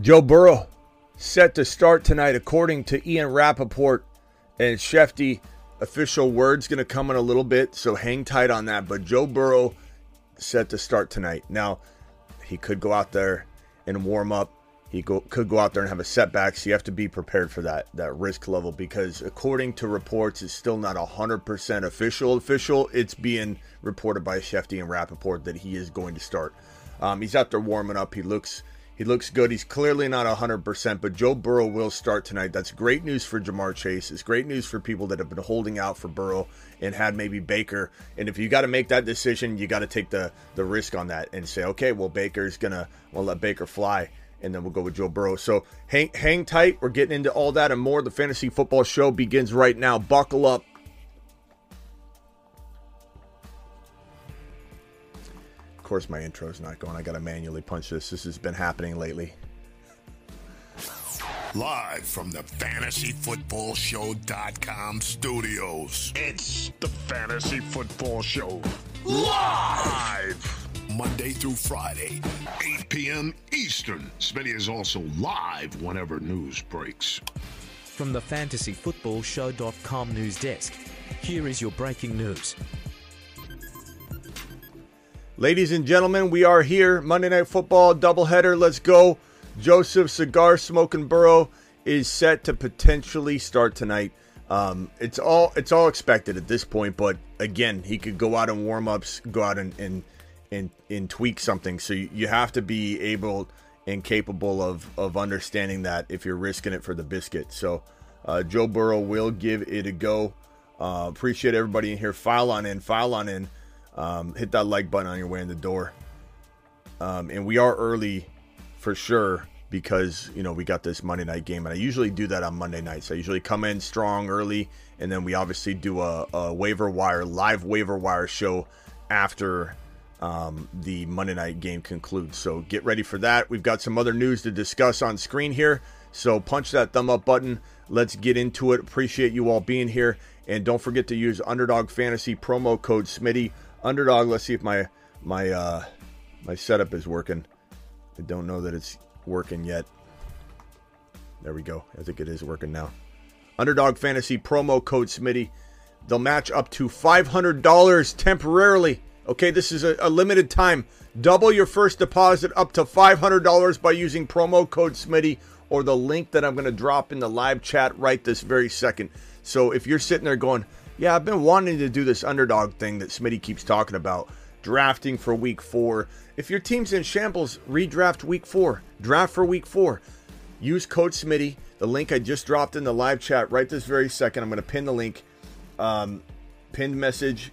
Joe Burrow set to start tonight, according to Ian Rappaport, and Shefty official word's going to come in a little bit, so hang tight on that. But Joe Burrow set to start tonight. Now, he could go out there and warm up. He could go out there and have a setback, so you have to be prepared for that risk level, because according to reports, it's still not 100% official. It's being reported by Shefty and Rappaport that he is going to start. He's out there warming up. He looks good. He's clearly not 100%, but Joe Burrow will start tonight. That's great news for Jamar Chase. It's great news for people that have been holding out for Burrow and had maybe Baker. And if you got to make that decision, you got to take the risk on that and say, okay, well, we'll let Baker fly, and then we'll go with Joe Burrow. So hang tight. We're getting into all that and more. The Fantasy Football Show begins right now. Buckle up. Of course, my intro's not going. I got to manually punch this. This has been happening lately. Live from the FantasyFootballShow.com studios, it's the Fantasy Football Show. Live! Monday through Friday, 8 p.m. Eastern. Smitty is also live whenever news breaks. From the FantasyFootballShow.com news desk, here is your breaking news. Ladies and gentlemen, we are here. Monday Night Football, doubleheader. Let's go. Joseph Cigar Smoking Burrow is set to potentially start tonight. It's all expected at this point, but again, he could go out in warm-ups, go out and tweak something. So you have to be able and capable of understanding that if you're risking it for the biscuit. So Joe Burrow will give it a go. Appreciate everybody in here. File on in. Hit that like button on your way in the door. And we are early for sure because, we got this Monday night game. And I usually do that on Monday nights. I usually come in strong early. And then we obviously do a live waiver wire show after the Monday night game concludes. So get ready for that. We've got some other news to discuss on screen here. So punch that thumb up button. Let's get into it. Appreciate you all being here. And don't forget to use Underdog Fantasy promo code SMITTY. Underdog, let's see if my setup is working. I don't know that it's working yet. There we go. I think it is working now. Underdog Fantasy promo code SMITTY. They'll match up to $500 temporarily. Okay, this is a limited time. Double your first deposit up to $500 by using promo code SMITTY or the link that I'm going to drop in the live chat right this very second. So if you're sitting there going, yeah, I've been wanting to do this underdog thing that Smitty keeps talking about, drafting for week 4. If your team's in shambles, redraft week 4. Draft for week 4. Use code Smitty, the link I just dropped in the live chat right this very second. I'm going to pin the link, pinned message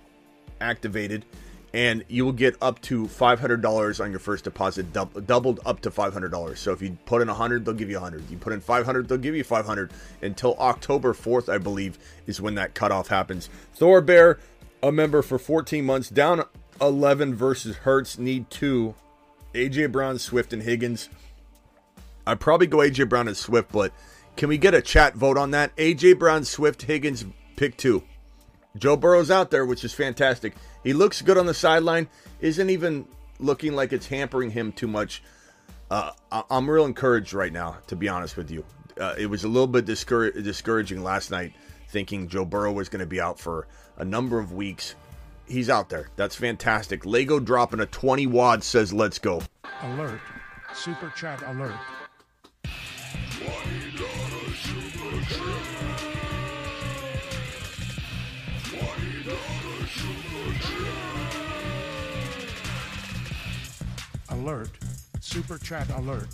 activated, and you will get up to $500 on your first deposit, doubled up to $500. So if you put in $100, they'll give you $100. You put in $500, they'll give you $500 until October 4th, I believe, is when that cutoff happens. Thor Bear, a member for 14 months, down 11 versus Hurts, need 2. AJ Brown, Swift, and Higgins. I'd probably go AJ Brown and Swift, but can we get a chat vote on that? AJ Brown, Swift, Higgins, pick 2. Joe Burrow's out there, which is fantastic. He looks good on the sideline. Isn't even looking like it's hampering him too much. I'm real encouraged right now, to be honest with you. It was a little bit discouraging last night, thinking Joe Burrow was going to be out for a number of weeks. He's out there. That's fantastic. Lego dropping a 20 wad says, let's go. Alert. Super chat alert. $20 super chat. Alert. Super chat alert.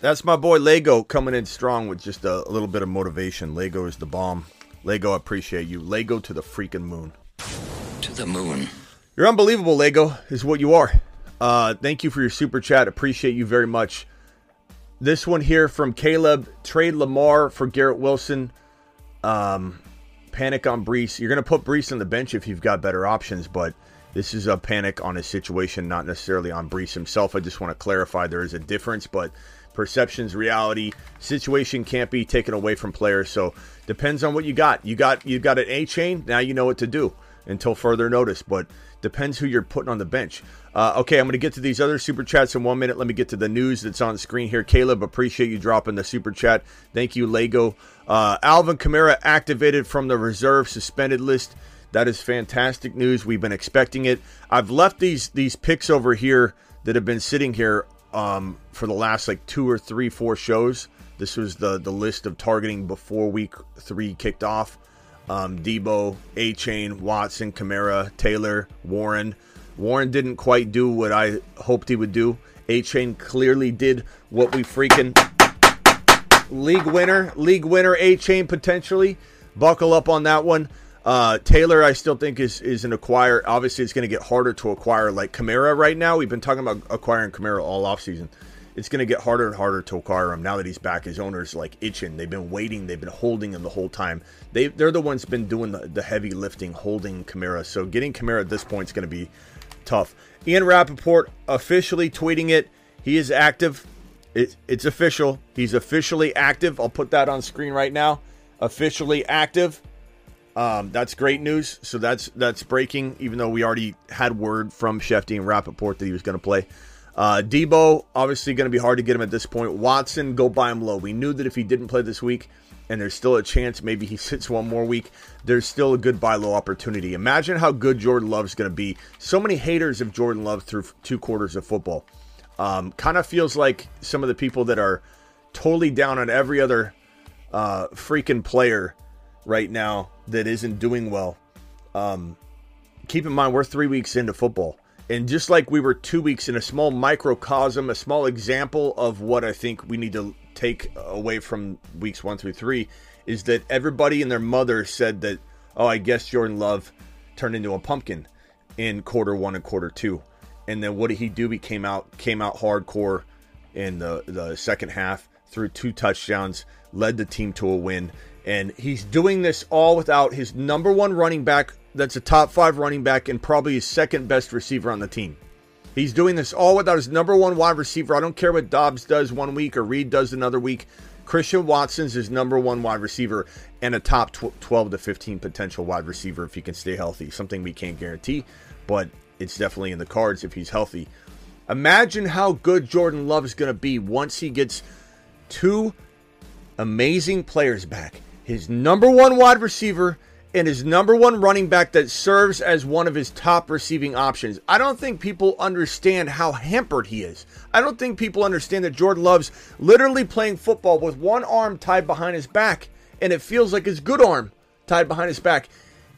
That's my boy Lego coming in strong with just a little bit of motivation. Lego is the bomb. Lego, I appreciate you. Lego to the freaking moon. To the moon. You're unbelievable, Lego, is what you are. Thank you for your super chat. Appreciate you very much. This one here from Caleb. Trade Lamar for Garrett Wilson. Panic on Breece. You're going to put Breece on the bench if you've got better options, but this is a panic on his situation, not necessarily on Breece himself. I just want to clarify there is a difference, but perceptions, reality, situation can't be taken away from players. So depends on what you got. You got an Achane, now you know what to do until further notice, but depends who you're putting on the bench. Okay, I'm going to get to these other super chats in 1 minute. Let me get to the news that's on the screen here. Caleb, appreciate you dropping the super chat. Thank you, Lego. Alvin Kamara activated from the reserve suspended list. That is fantastic news. We've been expecting it. I've left these picks over here that have been sitting here for the last like two or three, four shows. This was the list of targeting before week 3 kicked off. Deebo, Achane, Watson, Kamara, Taylor, Warren. Warren didn't quite do what I hoped he would do. Achane clearly did what we freaking... League winner Achane potentially. Buckle up on that one. Taylor, I still think is an acquire. Obviously, it's going to get harder to acquire like Kamara right now. We've been talking about acquiring Kamara all offseason. It's going to get harder and harder to acquire him now that he's back. His owner's like itching. They've been waiting. They've been holding him the whole time. They're the ones been doing the heavy lifting, holding Kamara. So getting Kamara at this point is going to be tough. Ian Rappaport officially tweeting it. He is active. It's official. He's officially active. I'll put that on screen right now. Officially active. That's great news. So that's breaking, even though we already had word from Shefty and Rappaport that he was going to play. Deebo, obviously going to be hard to get him at this point. Watson, go buy him low. We knew that if he didn't play this week, and there's still a chance maybe he sits one more week, there's still a good buy low opportunity. Imagine how good Jordan Love's going to be. So many haters of Jordan Love through 2 quarters of football. Kind of feels like some of the people that are totally down on every other freaking player right now that isn't doing well. Keep in mind, we're 3 weeks into football. And just like we were 2 weeks in a small microcosm, a small example of what I think we need to take away from weeks 1 through 3 is that everybody and their mother said that, oh, I guess Jordan Love turned into a pumpkin in quarter 1 and quarter 2. And then what did he do? He came out hardcore in the second half, threw 2 touchdowns, led the team to a win. And he's doing this all without his number one running back, that's a top 5 running back and probably his second best receiver on the team. He's doing this all without his number one wide receiver. I don't care what Dobbs does 1 week or Reed does another week. Christian Watson's his number one wide receiver and a top 12 to 15 potential wide receiver if he can stay healthy. Something we can't guarantee, but it's definitely in the cards if he's healthy. Imagine how good Jordan Love is going to be once he gets 2 amazing players back. His number one wide receiver and his number one running back that serves as one of his top receiving options. I don't think people understand how hampered he is. I don't think people understand that Jordan Love's literally playing football with one arm tied behind his back, and it feels like his good arm tied behind his back.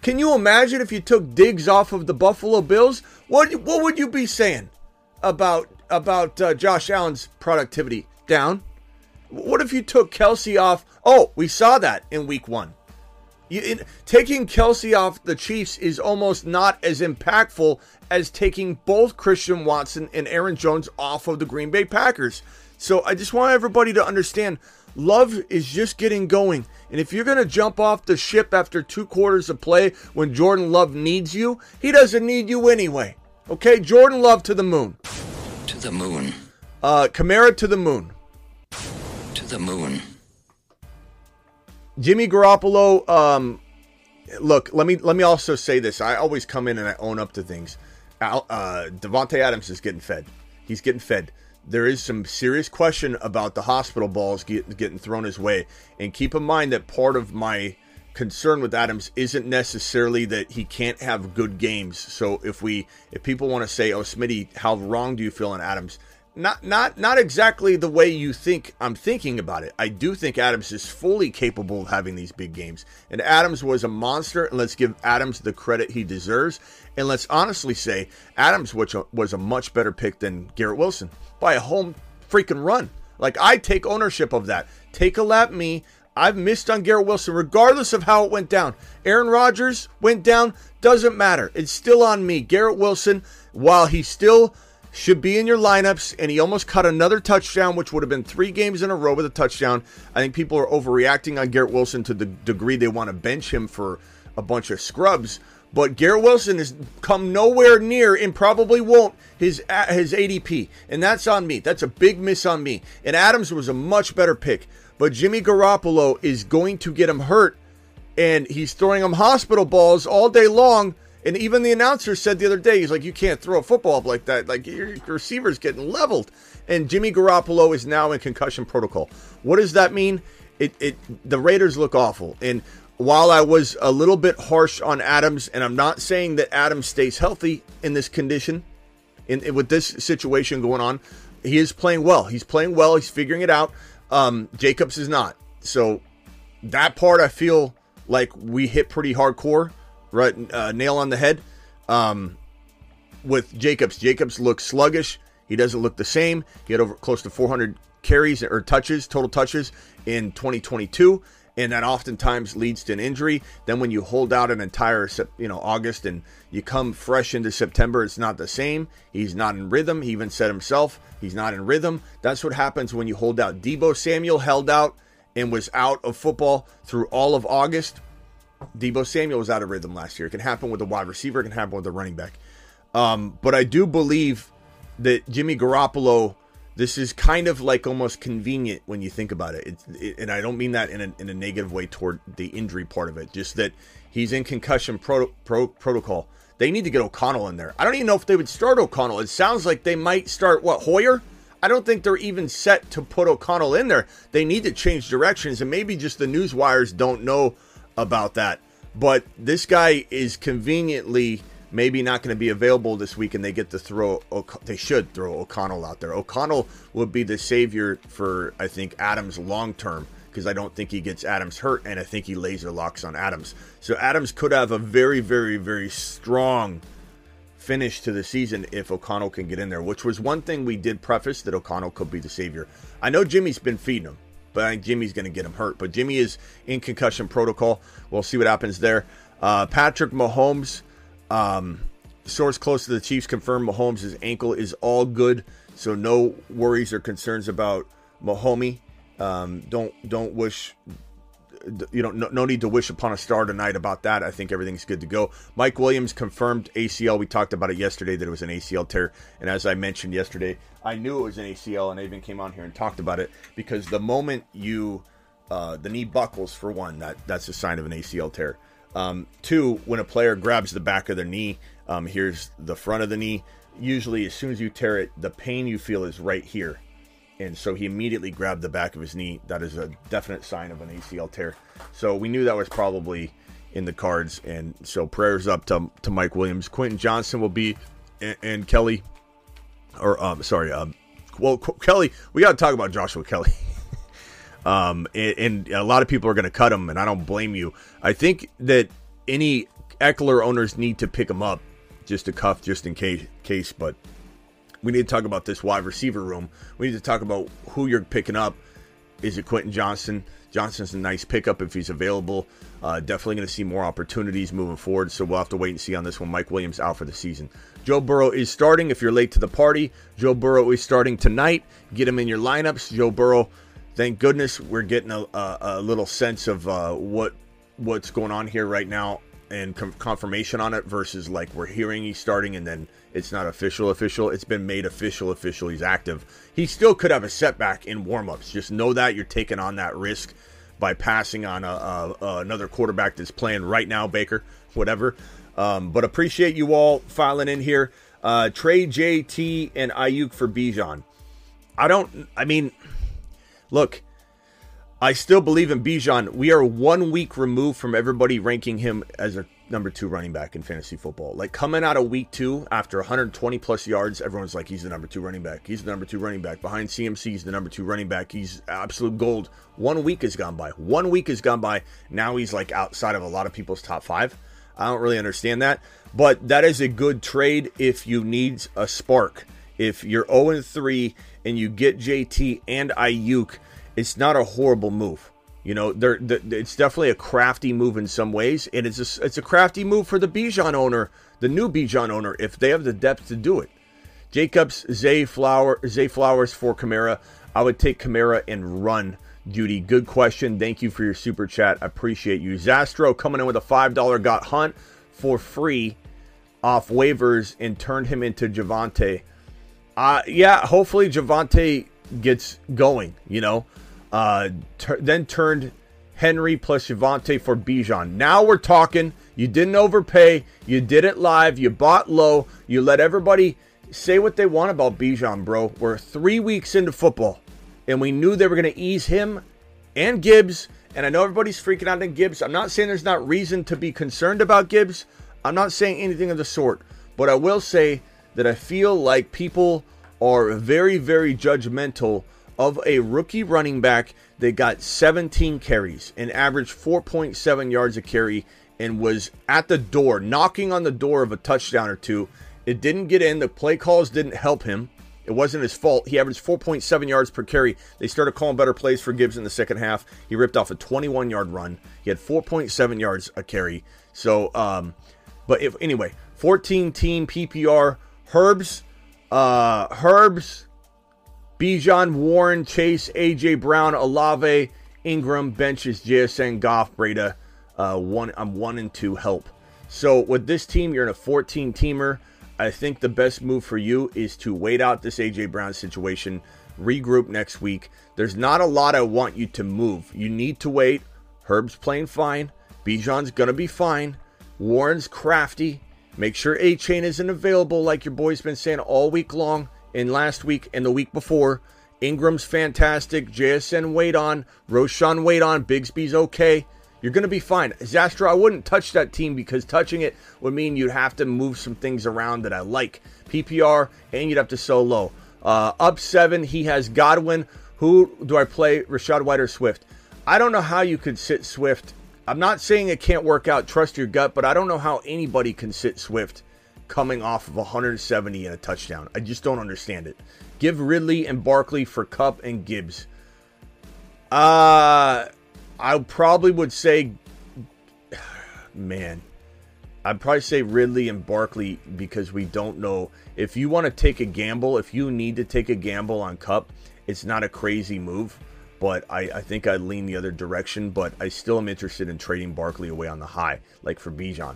Can you imagine if you took Diggs off of the Buffalo Bills? What would you be saying about Josh Allen's productivity? Down. What if you took Kelsey off? Oh, we saw that in week 1. Taking Kelsey off the Chiefs is almost not as impactful as taking both Christian Watson and Aaron Jones off of the Green Bay Packers. So I just want everybody to understand, Love is just getting going. And if you're going to jump off the ship after 2 quarters of play when Jordan Love needs you, he doesn't need you anyway. Okay, Jordan Love to the moon. To the moon. Kamara to the moon. To the moon. Jimmy Garoppolo, look, let me also say this. I always come in and I own up to things. Davante Adams is getting fed. He's getting fed. There is some serious question about the hospital balls getting thrown his way. And keep in mind that part of my concern with Adams isn't necessarily that he can't have good games. So if people want to say, oh, Smitty, how wrong do you feel on Adams? Not exactly the way you think I'm thinking about it. I do think Adams is fully capable of having these big games. And Adams was a monster, and let's give Adams the credit he deserves. And let's honestly say Adams was a much better pick than Garrett Wilson by a home freaking run. Like, I take ownership of that. Take a lap me. I've missed on Garrett Wilson, regardless of how it went down. Aaron Rodgers went down, doesn't matter. It's still on me. Garrett Wilson, while he still should be in your lineups, and he almost caught another touchdown, which would have been 3 games in a row with a touchdown. I think people are overreacting on Garrett Wilson to the degree they want to bench him for a bunch of scrubs. But Garrett Wilson has come nowhere near, and probably won't, his ADP. And that's on me. That's a big miss on me. And Adams was a much better pick. But Jimmy Garoppolo is going to get him hurt. And he's throwing him hospital balls all day long. And even the announcer said the other day, he's like, you can't throw a football up like that. Like, your receiver's getting leveled. And Jimmy Garoppolo is now in concussion protocol. What does that mean? The Raiders look awful. And while I was a little bit harsh on Adams, and I'm not saying that Adams stays healthy in this condition, and with this situation going on, he is playing well. He's playing well. He's figuring it out. Jacobs is not. So that part, I feel like we hit pretty hardcore, right? Nail on the head with Jacobs. Jacobs looks sluggish. He doesn't look the same. He had over close to 400 carries or touches, total touches in 2022. And that oftentimes leads to an injury. Then when you hold out an entire, August, and you come fresh into September, it's not the same. He's not in rhythm. He even said himself, he's not in rhythm. That's what happens when you hold out. Deebo Samuel held out and was out of football through all of August. Deebo Samuel was out of rhythm last year. It can happen with a wide receiver. It can happen with a running back. But I do believe that Jimmy Garoppolo, this is kind of like almost convenient when you think about it. And I don't mean that in a negative way toward the injury part of it. Just that he's in concussion protocol. They need to get O'Connell in there. I don't even know if they would start O'Connell. It sounds like they might start, Hoyer? I don't think they're even set to put O'Connell in there. They need to change directions. And maybe just the news wires don't know about that. But this guy is conveniently maybe not going to be available this week, and they should throw O'Connell out there. O'Connell would be the savior for, I think, Adams long term, because I don't think he gets Adams hurt, and I think he laser locks on Adams. So Adams could have a very, very, very strong finish to the season if O'Connell can get in there, which was one thing we did preface, that O'Connell could be the savior. I know Jimmy's been feeding him, but I think Jimmy's going to get him hurt. But Jimmy is in concussion protocol. We'll see what happens there. Patrick Mahomes. Source close to the Chiefs confirmed Mahomes' ankle is all good, so no worries or concerns about Mahomes. No need to wish upon a star tonight about that. I think everything's good to go. Mike Williams confirmed ACL. We talked about it yesterday that it was an ACL tear, and as I mentioned yesterday, I knew it was an ACL, and I even came on here and talked about it, because the moment you the knee buckles, for one, that's a sign of an ACL tear. 2, when a player grabs the back of their knee, here's the front of the knee. Usually, as soon as you tear it, the pain you feel is right here. And so he immediately grabbed the back of his knee. That is a definite sign of an ACL tear. So we knew that was probably in the cards. And so prayers up to Mike Williams. Quentin Johnston will be, and Kelly, or Kelly, we got to talk about Joshua Kelly. And a lot of people are going to cut him, and I don't blame you. I think that any Eckler owners need to pick him up just to cuff, just in case. But we need to talk about this wide receiver room. We need to talk about who you're picking up. Is it Quentin Johnston? Johnston's a nice pickup if he's available. Definitely going to see more opportunities moving forward, so we'll have to wait and see on this one. Mike Williams out for the season. Joe Burrow is starting. If you're late to the party, Joe Burrow is starting tonight. Get him in your lineups. Joe Burrow, thank goodness we're getting a little sense of what's going on here right now, and confirmation on it, versus like we're hearing he's starting and then it's not official. It's been made official. He's active. He still could have a setback in warmups. Just know that you're taking on that risk by passing on another quarterback that's playing right now, Baker, whatever. But appreciate you all filing in here. Trey, JT, and Ayuk for Bijan. Look, I still believe in Bijan. We are 1 week removed from everybody ranking him as a number 2 running back in fantasy football. Like, coming out of week 2 after 120 plus yards, everyone's like, he's the number 2 running back. He's the number 2 running back. Behind CMC, he's the number 2 running back. He's absolute gold. 1 week has gone by. Now he's like outside of a lot of people's top 5. I don't really understand that, but that is a good trade if you need a spark. If you're 0-3 and you get JT and Ayuk, it's not a horrible move. You know, it's definitely a crafty move in some ways, and it's a crafty move for the Bijan owner, the new Bijan owner, if they have the depth to do it. Jacobs, Zay Flowers for Kamara. I would take Kamara and run duty. Good question. Thank you for your super chat. I appreciate you. Zastro coming in with a $5 got Hunt for free off waivers and turned him into Javonte. Yeah, hopefully Javonte gets going, you know. Then turned Henry plus Javonte for Bijan. Now we're talking. You didn't overpay. You did it live. You bought low. You let everybody say what they want about Bijan, bro. We're 3 weeks into football, and we knew they were going to ease him and Gibbs. And I know everybody's freaking out on Gibbs. I'm not saying there's not reason to be concerned about Gibbs. I'm not saying anything of the sort. But I will say that I feel like people are very, very judgmental of a rookie running back that got 17 carries and averaged 4.7 yards a carry and was at the door, knocking on the door of a touchdown or two. It didn't get in. The play calls didn't help him. It wasn't his fault. He averaged 4.7 yards per carry. They started calling better plays for Gibbs in the second half. He ripped off a 21-yard run. He had 4.7 yards a carry. So, but if anyway, 14-team PPR, Herbs, Bijan, Warren, Chase, AJ Brown, Olave, Ingram, benches, JSN, Goff, Breda. I'm 1 and 2 help. So with this team, you're in a 14-teamer. I think the best move for you is to wait out this AJ Brown situation, regroup next week. There's not a lot I want you to move. You need to wait. Herb's playing fine. Bijan's going to be fine. Warren's crafty. Make sure Achane isn't available like your boy's been saying all week long. And last week and the week before, Ingram's fantastic. JSN wait on. Roshan wait on. Bigsby's okay. You're going to be fine. Zastra, I wouldn't touch that team because touching it would mean you'd have to move some things around that I like. PPR, and you'd have to sell low. Up 7, he has Godwin. Who do I play, Rachaad White or Swift? I don't know how you could sit Swift. I'm not saying it can't work out. Trust your gut, but I don't know how anybody can sit Swift coming off of 170 and a touchdown. I just don't understand it. Give Ridley and Barkley for Cup and Gibbs. I probably would say, man, I'd probably say Ridley and Barkley because we don't know. If you want to take a gamble, if you need to take a gamble on Cup, it's not a crazy move, but I think I'd lean the other direction, but I still am interested in trading Barkley away on the high, like for Bijan.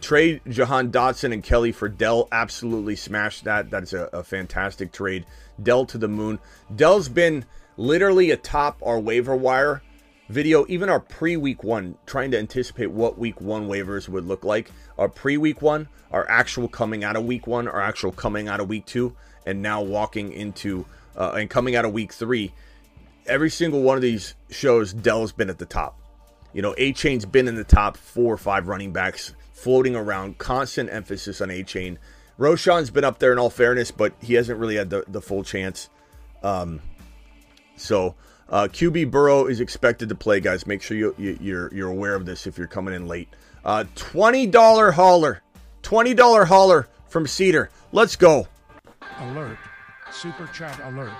Trade Jahan Dotson and Kelly for Dell. Absolutely smashed that. That's a fantastic trade. Dell to the moon. Dell's been literally atop our waiver wire video, even our pre-week 1, trying to anticipate what week 1 waivers would look like. Our pre-week 1, our actual coming out of week 1, our actual coming out of week 2, and now walking into and coming out of week 3. Every single one of these shows, Dell's been at the top. You know, Achane's been in the top 4 or 5 running backs, floating around, constant emphasis on Achane. Roshan's been up there in all fairness, but he hasn't really had the full chance. QB Burrow is expected to play, guys. Make sure you're aware of this if you're coming in late. $20 hauler from Cedar. Let's go. Alert. Super chat alert.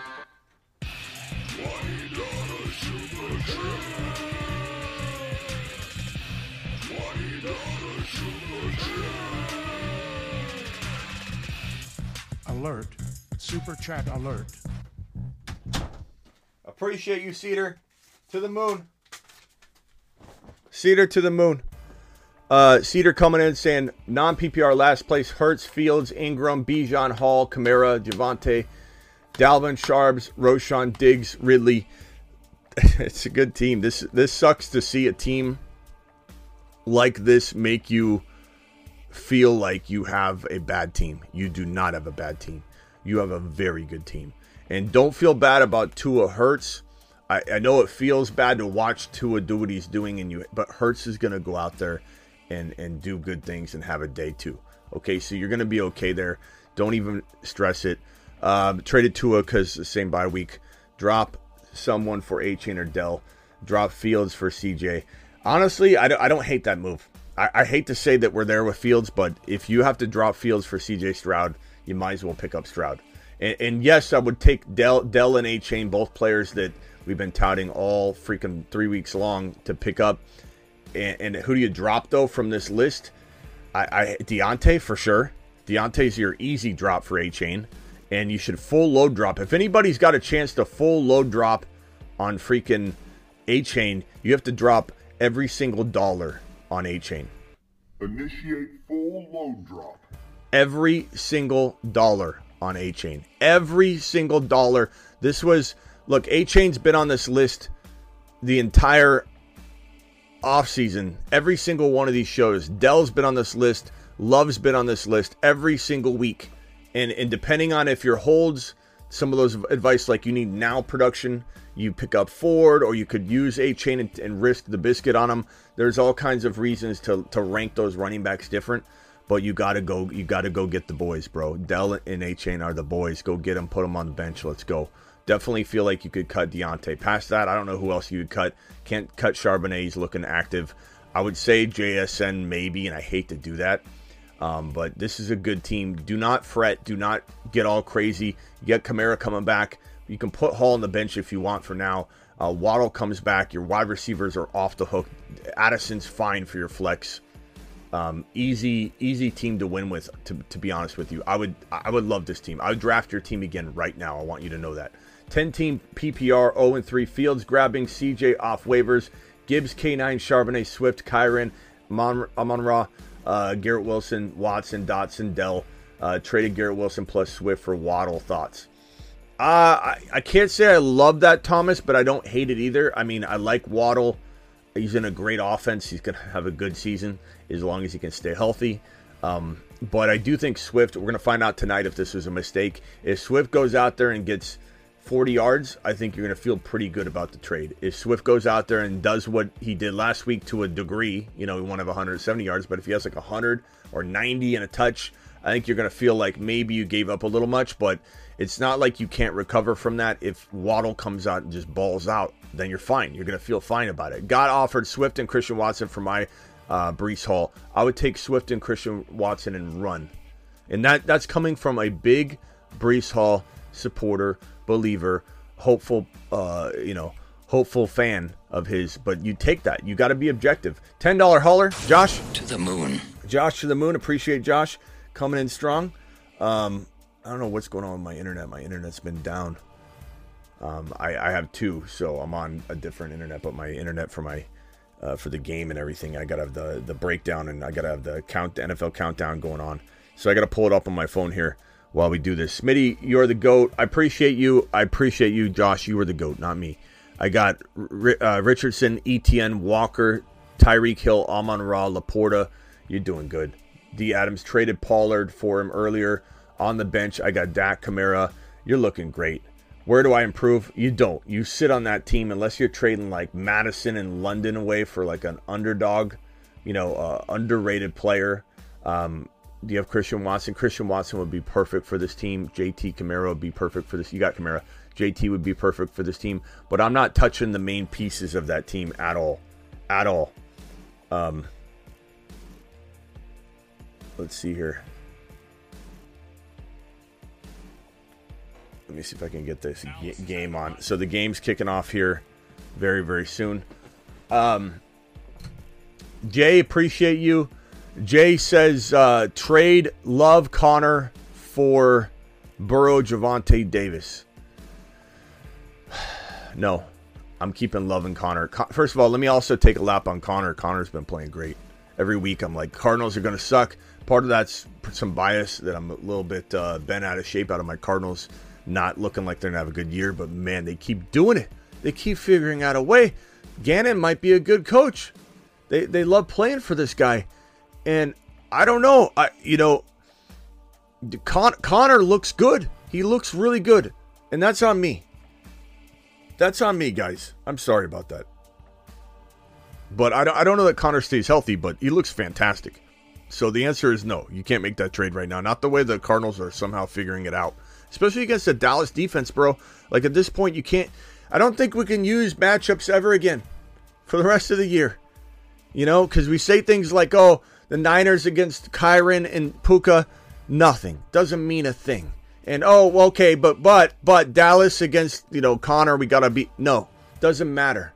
Alert. Super chat alert. Appreciate you, Cedar. To the moon. Cedar to the moon. Cedar coming in saying non-PPR last place. Hurts, Fields, Ingram, Bijan, Hall, Kamara, Javonte, Dalvin, Sharbs, Roshan, Diggs, Ridley. It's a good team. This sucks to see a team like this make you feel like you have a bad team. You do not have a bad team. You have a very good team. And don't feel bad about Tua. Hurts, I know it feels bad to watch Tua do what he's doing, but Hurts is going to go out there and do good things and have a day too. Okay, so you're going to be okay there. Don't even stress it. Traded Tua because the same bye week. Drop someone for Achane or Dell. Drop Fields for CJ. Honestly, I don't hate that move. I hate to say that we're there with Fields, but if you have to drop Fields for CJ Stroud, you might as well pick up Stroud. And yes, I would take Dell and Achane, both players that we've been touting all freaking 3 weeks long to pick up. And who do you drop, though, from this list? Deontay, for sure. Deontay's your easy drop for Achane. And you should full load drop. If anybody's got a chance to full load drop on freaking Achane, you have to drop every single dollar on Achane. Initiate full load drop. Every single dollar on Achane. Every single dollar. This was, look, Achane's been on this list the entire offseason. Every single one of these shows. Dell's been on this list. Love's been on this list every single week. And depending on if your holds, some of those advice like you need now production, you pick up Ford, or you could use Achane and risk the biscuit on them. There's all kinds of reasons to rank those running backs different, but you gotta go get the boys, bro. Dell and Achane are the boys. Go get them, put them on the bench. Let's go. Definitely feel like you could cut Deontay. Past that, I don't know who else you would cut. Can't cut Charbonnet. He's looking active. I would say JSN maybe, and I hate to do that. But this is a good team. Do not fret. Do not get all crazy. You got Kamara coming back. You can put Hall on the bench if you want for now. Waddle comes back. Your wide receivers are off the hook. Addison's fine for your flex. Easy team to win with, to be honest with you. I would love this team. I would draft your team again right now. I want you to know that. 10-team PPR, 0-3. Fields grabbing CJ off waivers. Gibbs, K9, Charbonnet, Swift, Kyren, Amon-Ra. Garrett Wilson, Watson, Dotson, Dell. Traded Garrett Wilson plus Swift for Waddle. Thoughts? I can't say I love that, Thomas, but I don't hate it either. I mean, I like Waddle. He's in a great offense. He's going to have a good season as long as he can stay healthy. But I do think Swift, we're going to find out tonight if this was a mistake. If Swift goes out there and gets 40 yards, I think you're going to feel pretty good about the trade. If Swift goes out there and does what he did last week to a degree, you know, he won't have 170 yards, but if he has like 100 or 90 and a touch, I think you're going to feel like maybe you gave up a little much, but it's not like you can't recover from that. If Waddle comes out and just balls out, then you're fine. You're going to feel fine about it. God offered Swift and Christian Watson for my Breece Hall. I would take Swift and Christian Watson and run. And that's coming from a big Breece Hall supporter, believer, hopeful, hopeful fan of his. But you take that. You got to be objective. $10 hauler, Josh. To the moon. Josh to the moon. Appreciate Josh coming in strong. I don't know what's going on with my internet. My internet's been down. I have two, so I'm on a different internet. But my internet for my for the game and everything, I got to have the breakdown, and I got to have the NFL countdown going on. So I got to pull it up on my phone here while we do this. Smitty, you're the GOAT. I appreciate you. Josh, you were the GOAT, not me. I got Richardson, Etienne, Walker, Tyreek Hill, Amon-Ra, Laporta. You're doing good. D. Adams, traded Pollard for him earlier. On the bench, I got Dak, Kamara. You're looking great. Where do I improve? You don't. You sit on that team unless you're trading like Madison and London away for like an underdog, underrated player. Do you have Christian Watson? Christian Watson would be perfect for this team. JT Camaro would be perfect for this. You got Camaro. JT would be perfect for this team. But I'm not touching the main pieces of that team at all. At all. Let's see here. Let me see if I can get this game on. So the game's kicking off here very, very soon. Jay, appreciate you. Jay says, trade Love, Connor for Burrow, Javonte Davis. No, I'm keeping Love and Connor. First of all, let me also take a lap on Connor. Connor's been playing great. Every week I'm like, Cardinals are going to suck. Part of that's some bias that I'm a little bit bent out of shape out of my Cardinals. Not looking like they're going to have a good year, but man, they keep doing it. They keep figuring out a way. Gannon might be a good coach. They love playing for this guy. And I don't know, Connor looks good. He looks really good. And that's on me. That's on me, guys. I'm sorry about that. But I don't know that Connor stays healthy, but he looks fantastic. So the answer is no. You can't make that trade right now. Not the way the Cardinals are somehow figuring it out. Especially against the Dallas defense, bro. Like at this point, you can't. I don't think we can use matchups ever again for the rest of the year. You know, because we say things like, oh, the Niners against Kyren and Puka, nothing. Doesn't mean a thing. And, oh, okay, but Dallas against, you know, Connor, we got to beat. No, doesn't matter.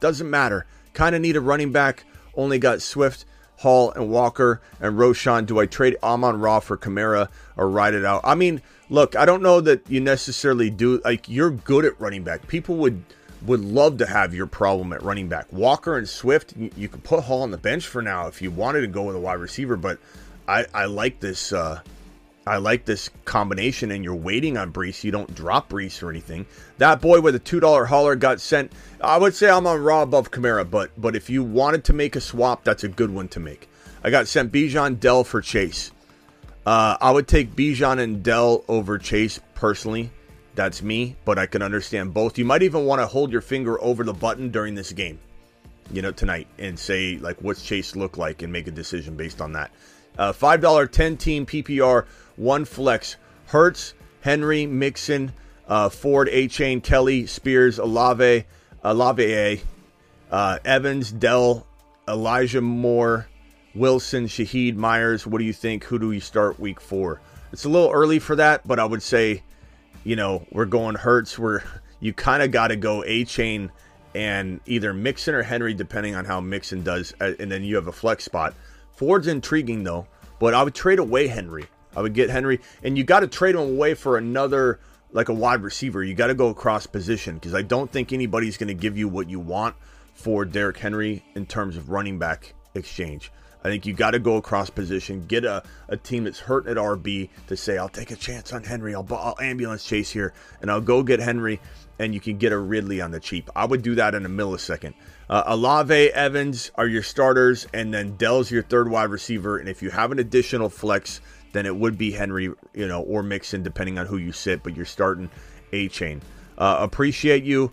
Doesn't matter. Kind of need a running back. Only got Swift, Hall, and Walker, and Roshan. Do I trade Amon-Ra for Kamara or ride it out? I mean, look, I don't know that you necessarily do. Like, you're good at running back. People would love to have your problem at running back. Walker and Swift, you can put Hall on the bench for now if you wanted to go with a wide receiver, but I like this... I like this combination, and you're waiting on Breece. You don't drop Breece or anything. That boy with a $2 hauler got sent. I would say I'm on Raw above Kamara, but if you wanted to make a swap, that's a good one to make. I got sent Bijan Dell for Chase. I would take Bijan and Dell over Chase personally. That's me, but I can understand both. You might even want to hold your finger over the button during this game, you know, tonight, and say, like, what's Chase look like, and make a decision based on that. $5 10-team PPR, one flex. Hurts, Henry, Mixon, Ford, Achane, Kelly, Spears, Olave, Evans, Dell, Elijah Moore, Wilson, Shaheed, Myers. What do you think? Who do we start week 4? It's a little early for that, but I would say, you know, we're going Hurts. You kind of got to go Achane and either Mixon or Henry, depending on how Mixon does, and then you have a flex spot. Ford's intriguing, though, but I would trade away Henry. I would get Henry, and you got to trade him away for another, like a wide receiver. You got to go across position, because I don't think anybody's going to give you what you want for Derrick Henry in terms of running back exchange. I think you got to go across position, get a team that's hurt at RB to say, I'll take a chance on Henry. I'll ambulance chase here, and I'll go get Henry, and you can get a Ridley on the cheap. I would do that in a millisecond. Olave, Evans are your starters, and then Dell's your third wide receiver. And if you have an additional flex, then it would be Henry, you know, or Mixon, depending on who you sit. But you're starting Achane. Appreciate you.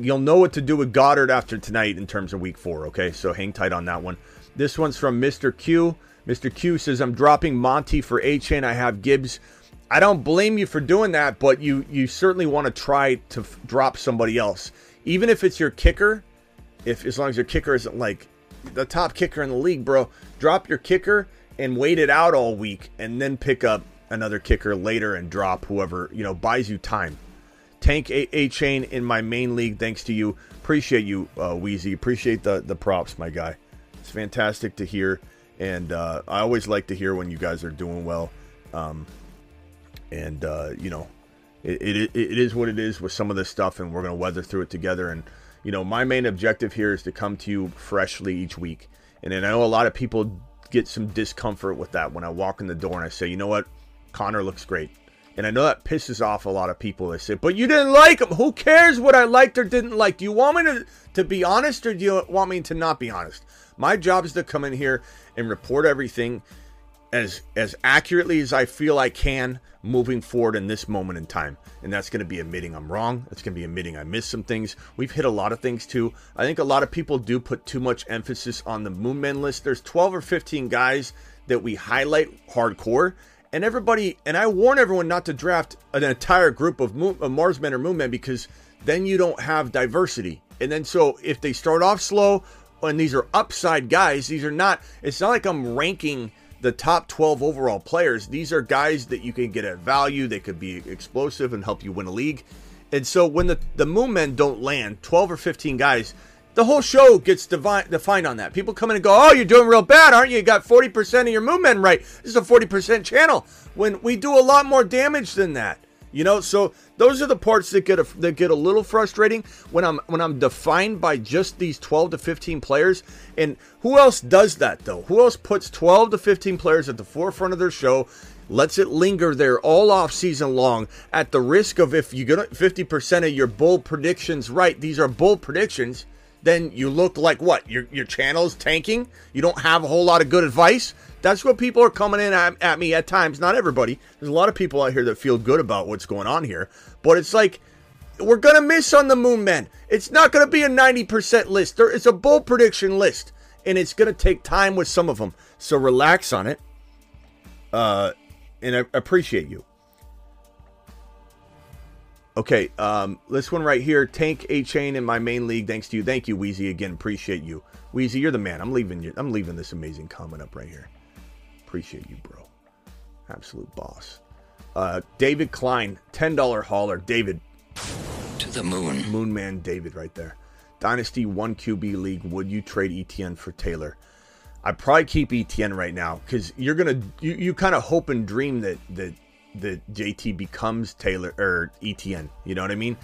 You'll know what to do with Goddard after tonight in terms of week 4. Okay, so hang tight on that one. This one's from Mr. Q. Mr. Q says, "I'm dropping Monty for Achane. I have Gibbs." I don't blame you for doing that, but you certainly want to try to drop somebody else, even if it's your kicker. As long as your kicker isn't like the top kicker in the league, bro, drop your kicker and wait it out all week, and then pick up another kicker later and drop whoever, you know, buys you time. Tank Achane in my main league. Thanks to you. Appreciate you, Wheezy. Appreciate the props, my guy. It's fantastic to hear, and I always like to hear when you guys are doing well. And you know, it is what it is with some of this stuff, and we're gonna weather through it together. And you know, my main objective here is to come to you freshly each week. And then I know a lot of people get some discomfort with that when I walk in the door and I say, you know what, Connor looks great. And I know that pisses off a lot of people. They say, but you didn't like him. Who cares what I liked or didn't like? Do you want me to be honest, or do you want me to not be honest? My job is to come in here and report everything as accurately as I feel I can moving forward in this moment in time. And that's going to be admitting I'm wrong. That's going to be admitting I missed some things. We've hit a lot of things too. I think a lot of people do put too much emphasis on the Moonmen list. There's 12 or 15 guys that we highlight hardcore, and everybody, and I warn everyone not to draft an entire group of Marsmen or Moonmen, because then you don't have diversity. And then so if they start off slow, and these are upside guys, it's not like I'm ranking the top 12 overall players. These are guys that you can get at value. They could be explosive and help you win a league. And so when the Moonmen don't land 12 or 15 guys, the whole show gets defined on that. People come in and go, oh, you're doing real bad, aren't you? You got 40% of your Moonmen right. This is a 40% channel. When we do a lot more damage than that. You know, so those are the parts that get a little frustrating when I'm defined by just these 12 to 15 players. And who else does that, though? Who else puts 12 to 15 players at the forefront of their show, lets it linger there all off season long, at the risk of, if you get 50% of your bull predictions right, these are bull predictions, then you look like what? Your channel's tanking? You don't have a whole lot of good advice? That's what people are coming in at me at times. Not everybody. There's a lot of people out here that feel good about what's going on here. But it's like, we're going to miss on the Moonmen. It's not going to be a 90% list. It's a bold prediction list. And it's going to take time with some of them. So relax on it. And I appreciate you. Okay, this one right here. Tank Achane in my main league. Thanks to you. Thank you, Wheezy. Again, appreciate you. Wheezy, you're the man. I'm leaving this amazing comment up right here. Appreciate you, bro. Absolute boss. David Klein, $10 hauler. David. To the moon. Moonman David right there. Dynasty 1 QB League, would you trade ETN for Taylor? I'd probably keep ETN right now because you're going to, you kind of hope and dream that JT becomes Taylor or ETN. You know what I mean?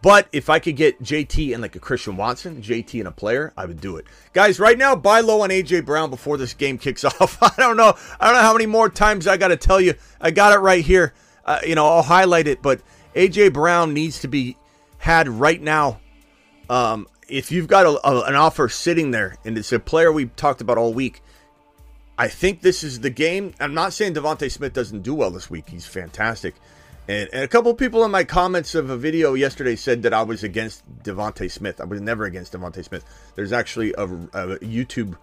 But if I could get JT and like a Christian Watson, JT and a player, I would do it. Guys, right now, buy low on AJ Brown before this game kicks off. I don't know how many more times I got to tell you. I got it right here. I'll highlight it, but AJ Brown needs to be had right now. If you've got an offer sitting there, and it's a player we've talked about all week, I think this is the game. I'm not saying Devontae Smith doesn't do well this week. He's fantastic. And a couple of people in my comments of a video yesterday said that I was against Devontae Smith. I was never against Devontae Smith. There's actually a YouTube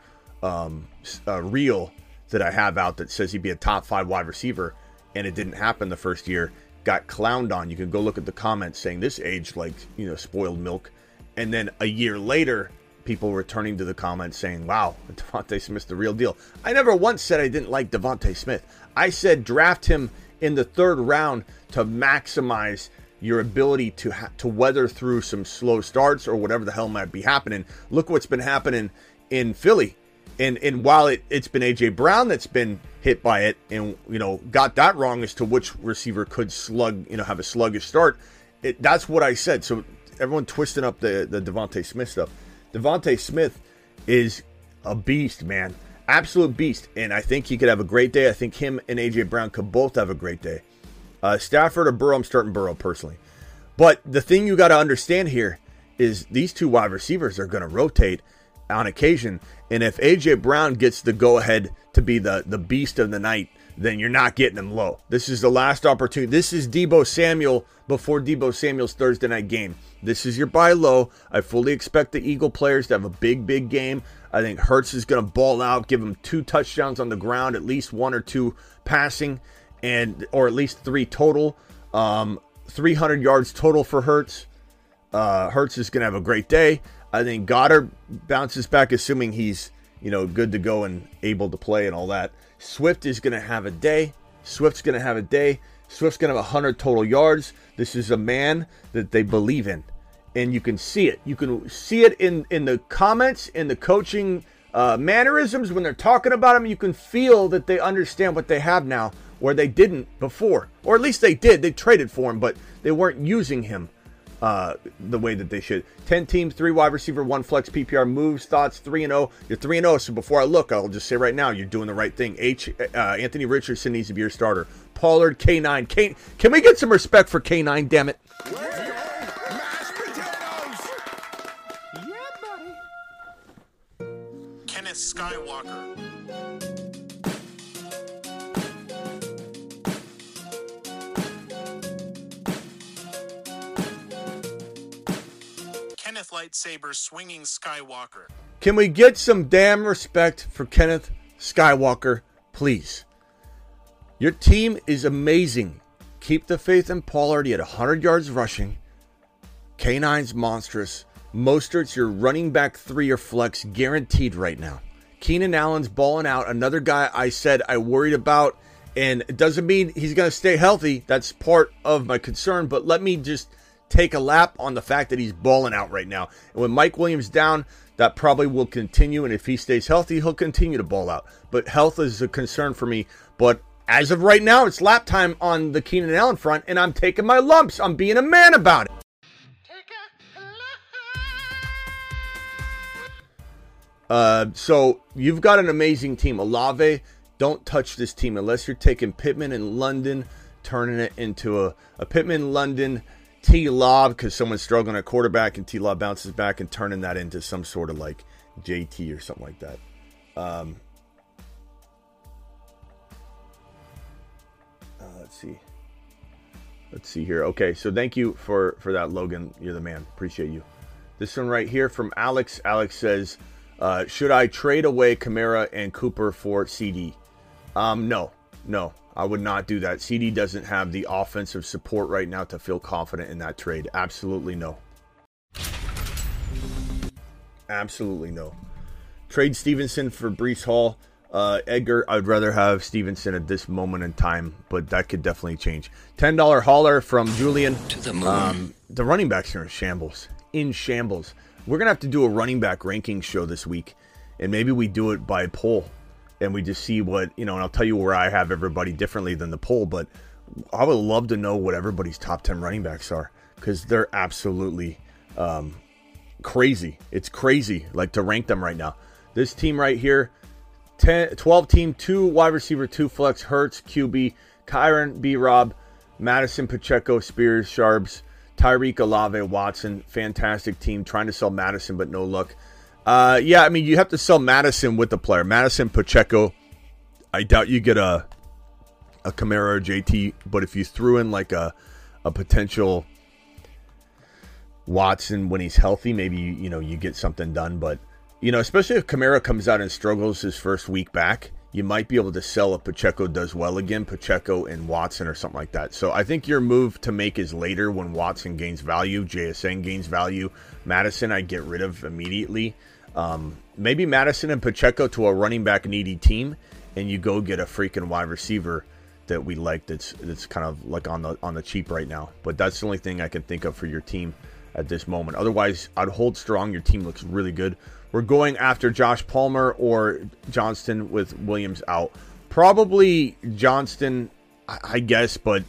reel that I have out that says he'd be a top 5 wide receiver, and it didn't happen the first year. Got clowned on. You can go look at the comments saying this aged like, spoiled milk. And then a year later, people returning to the comments saying, wow, Devontae Smith's the real deal. I never once said I didn't like Devontae Smith. I said draft him in the 3rd round to maximize your ability to weather through some slow starts or whatever the hell might be happening. Look what's been happening in Philly. And while it's been A.J. Brown that's been hit by it and, got that wrong as to which receiver could have a sluggish start, that's what I said. So everyone twisting up the Devontae Smith stuff. Devontae Smith is a beast, man. Absolute beast. And I think he could have a great day. I think him and AJ Brown could both have a great day. Stafford or Burrow, I'm starting Burrow personally. But the thing you got to understand here is these 2 wide receivers are going to rotate on occasion. And if AJ Brown gets the go-ahead to be the beast of the night, then you're not getting him low. This is the last opportunity. This is Deebo Samuel before Deebo Samuel's Thursday night game. This is your buy low. I fully expect the Eagle players to have a big, big game. I think Hurts is going to ball out, give him 2 touchdowns on the ground, at least 1 or 2 passing, or at least 3 total. 300 yards total for Hurts. Hurts is going to have a great day. I think Goddard bounces back, assuming he's good to go and able to play and all that. Swift is going to have a day. Swift's going to have 100 total yards. This is a man that they believe in. And you can see it. You can see it in the comments, in the coaching mannerisms when they're talking about him. You can feel that they understand what they have now where they didn't before. Or at least they did. They traded for him, but they weren't using him the way that they should. 10 teams, 3 wide receiver, 1 flex PPR moves, thoughts, 3-0. You're 3-0, so before I look, I'll just say right now, you're doing the right thing. Anthony Richardson needs to be your starter. Pollard, K9. Can we get some respect for K9, damn it? Yeah, mashed potatoes! Yeah, buddy. Kenneth Skywalker. Lightsaber swinging Skywalker. Can we get some damn respect for Kenneth Skywalker, please? Your team is amazing. Keep the faith in Pollard. He had 100 yards rushing. K9's monstrous. Mostert's your running back 3 or flex guaranteed right now. Keenan Allen's balling out. Another guy I said I worried about, and it doesn't mean he's going to stay healthy. That's part of my concern, but let me just take a lap on the fact that he's balling out right now. And when Mike Williams down, that probably will continue. And if he stays healthy, he'll continue to ball out. But health is a concern for me. But as of right now, it's lap time on the Keenan Allen front. And I'm taking my lumps. I'm being a man about it. So you've got an amazing team. Olave, don't touch this team unless you're taking Pittman and London, turning it into a Pittman, London, T-Lob, because someone's struggling at quarterback and T-Lob bounces back and turning that into some sort of like JT or something like that. Let's see here. Okay, so thank you for that, Logan. You're the man. Appreciate you. This one right here from Alex. Alex says, should I trade away Kamara and Cooper for CD? No. I would not do that. CD doesn't have the offensive support right now to feel confident in that trade. Absolutely no. Trade Stevenson for Breece Hall. Edgar, I'd rather have Stevenson at this moment in time, but that could definitely change. $10 hauler from Julian. To the moon. The running backs are in shambles. We're going to have to do a running back ranking show this week, and maybe we do it by poll, and we just see what, you know, and I'll tell you where I have everybody differently than the poll, but I would love to know what everybody's top 10 running backs are, because they're absolutely crazy. It's crazy, like, to rank them right now. This team right here, 12 team, 2 wide receiver, 2 flex, Hurts, QB, Kyron, B-Rob, Madison, Pacheco, Spears, Sharbs, Tyreek, Olave, Watson. Fantastic team. Trying to sell Madison, but no luck. Yeah, I mean, you have to sell Madison with the player. Madison, Pacheco, I doubt you get a Kamara or JT, but if you threw in like a potential Watson when he's healthy, maybe, you know, you get something done, but you know, especially if Kamara comes out and struggles his first week back, you might be able to sell if Pacheco does well again, Pacheco and Watson or something like that. So I think your move to make is later when Watson gains value, JSN gains value. Madison, I get rid of immediately. Maybe Madison and Pacheco to a running back needy team, and you go get a freaking wide receiver that we like that's kind of like on the cheap right now. But that's the only thing I can think of for your team at this moment. Otherwise, I'd hold strong. Your team looks really good. We're going after Josh Palmer or Johnston with Williams out. Probably Johnston, I guess, but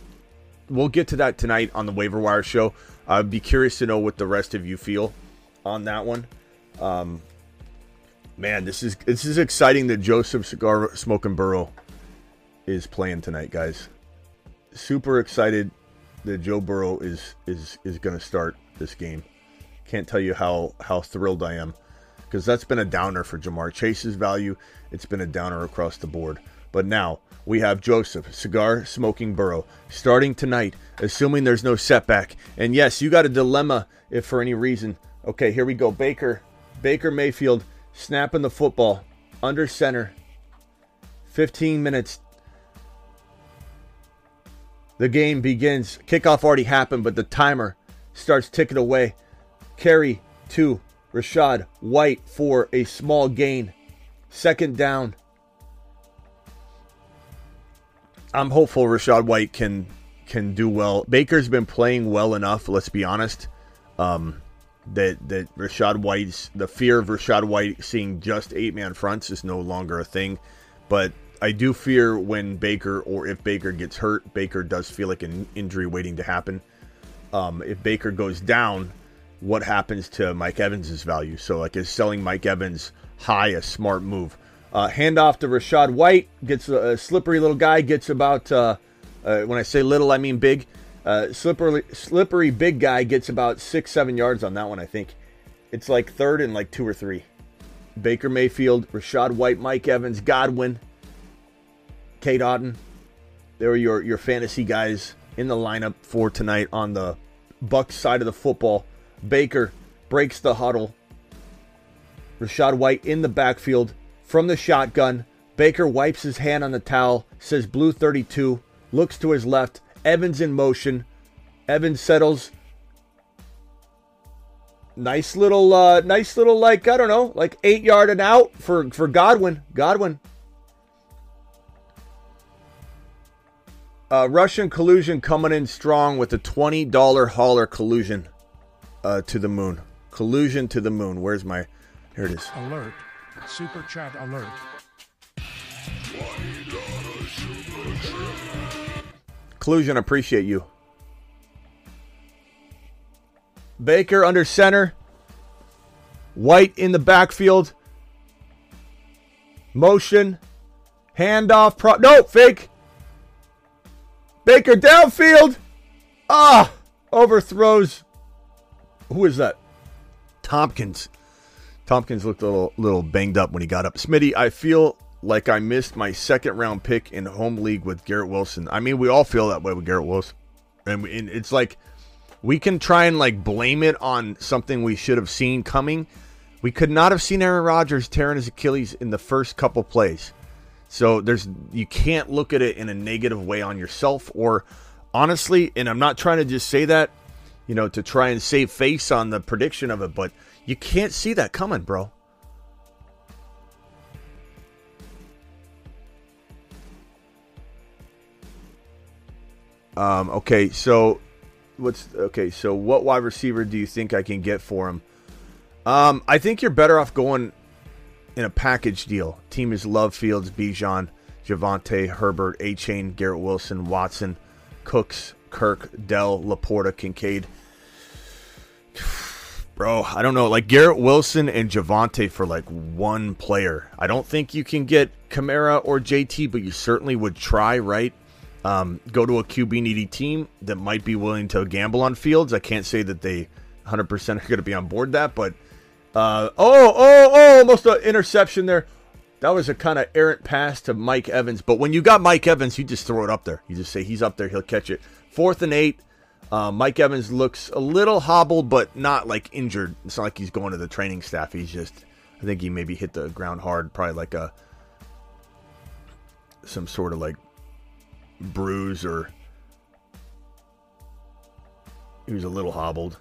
we'll get to that tonight on the waiver wire show. I'd be curious to know what the rest of you feel on that one. Man, this is exciting that Joseph Cigar Smoking Burrow is playing tonight, guys. Super excited that Joe Burrow is going to start this game. Can't tell you how thrilled I am. Because that's been a downer for Jamar Chase's value. It's been a downer across the board. But now we have Joseph Cigar Smoking Burrow starting tonight, assuming there's no setback. And yes, you got a dilemma if for any reason. Okay, here we go. Baker Mayfield snapping the football under center. 15 minutes. The game begins. Kickoff already happened, but the timer starts ticking away. Carry 2. Rachaad White for a small gain. Second down. I'm hopeful Rachaad White can do well. Baker's been playing well enough, let's be honest, that Rachaad White's, the fear of Rachaad White seeing just 8-man fronts is no longer a thing. But I do fear when Baker, or if Baker gets hurt, Baker does feel like an injury waiting to happen. If Baker goes down, what happens to Mike Evans' value? So, like, is selling Mike Evans high a smart move? Handoff to Rachaad White. Gets a slippery little guy. Gets about, when I say little, I mean big. Slippery big guy gets about 6-7 yards on that one, I think. It's like third and like 2 or 3. Baker Mayfield, Rachaad White, Mike Evans, Godwin, Kate Otten. They were your fantasy guys in the lineup for tonight on the Bucs side of the football. Baker breaks the huddle. Rachaad White in the backfield from the shotgun. Baker wipes his hand on the towel, says blue 32, looks to his left. Evans in motion. Evans settles. Nice little, like, I don't know, like 8-yard and out for Godwin. Russian collusion coming in strong with a $20 hauler collusion. To the moon. Collusion to the moon. Where's my... Here it is. Alert. Super chat alert. Collusion, appreciate you. Baker under center. White in the backfield. Motion. Handoff. No, fake. Baker downfield. Overthrows... Who is that? Tompkins. Tompkins looked a little banged up when he got up. Smitty, I feel like I missed my second-round pick in home league with Garrett Wilson. I mean, we all feel that way with Garrett Wilson. And it's like we can try and, like, blame it on something we should have seen coming. We could not have seen Aaron Rodgers tearing his Achilles in the first couple plays. So you can't look at it in a negative way on yourself, or honestly, and I'm not trying to just say that, you know, to try and save face on the prediction of it, but you can't see that coming, bro. Okay, so what wide receiver do you think I can get for him? I think you're better off going in a package deal. Team is Love, Fields, Bijan, Javonte, Herbert, Achane, Garrett Wilson, Watson, Cooks, Kirk, Dell, Laporta, Kincaid. Bro, I don't know. Like Garrett Wilson and Javonte for like one player. I don't think you can get Kamara or JT, but you certainly would try, right? Go to a QB needy team that might be willing to gamble on Fields. I can't say that they 100% are going to be on board that, but almost an interception there. That was a kind of errant pass to Mike Evans. But when you got Mike Evans, you just throw it up there. You just say he's up there, he'll catch it. 4th and 8. Mike Evans looks a little hobbled, but not like injured. It's not like he's going to the training staff. He's just, I think he maybe hit the ground hard, probably like some sort of like bruise, or he was a little hobbled.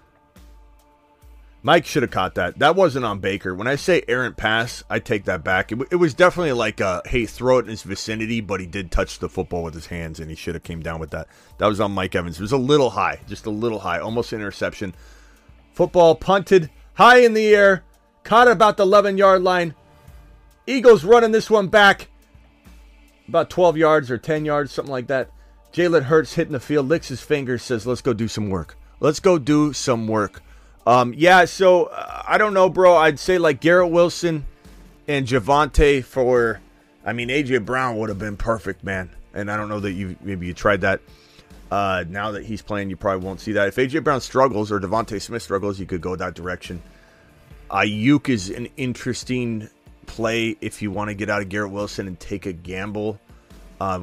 Mike should have caught that. That wasn't on Baker. When I say errant pass, I take that back. It was definitely like a, hey, throw it in his vicinity, but he did touch the football with his hands, and he should have came down with that. That was on Mike Evans. It was a little high, just a little high, almost an interception. Football punted high in the air, caught about the 11-yard line. Eagles running this one back about 12 yards or 10 yards, something like that. Jalen Hurts hitting the field, licks his fingers, says, let's go do some work. Let's go do some work. I don't know, bro. I'd say like Garrett Wilson and Javonte for, I mean, AJ Brown would have been perfect, man. And I don't know that you tried that. Now that he's playing, you probably won't see that. If AJ Brown struggles or Devontae Smith struggles, you could go that direction. Ayuk is an interesting play if you want to get out of Garrett Wilson and take a gamble.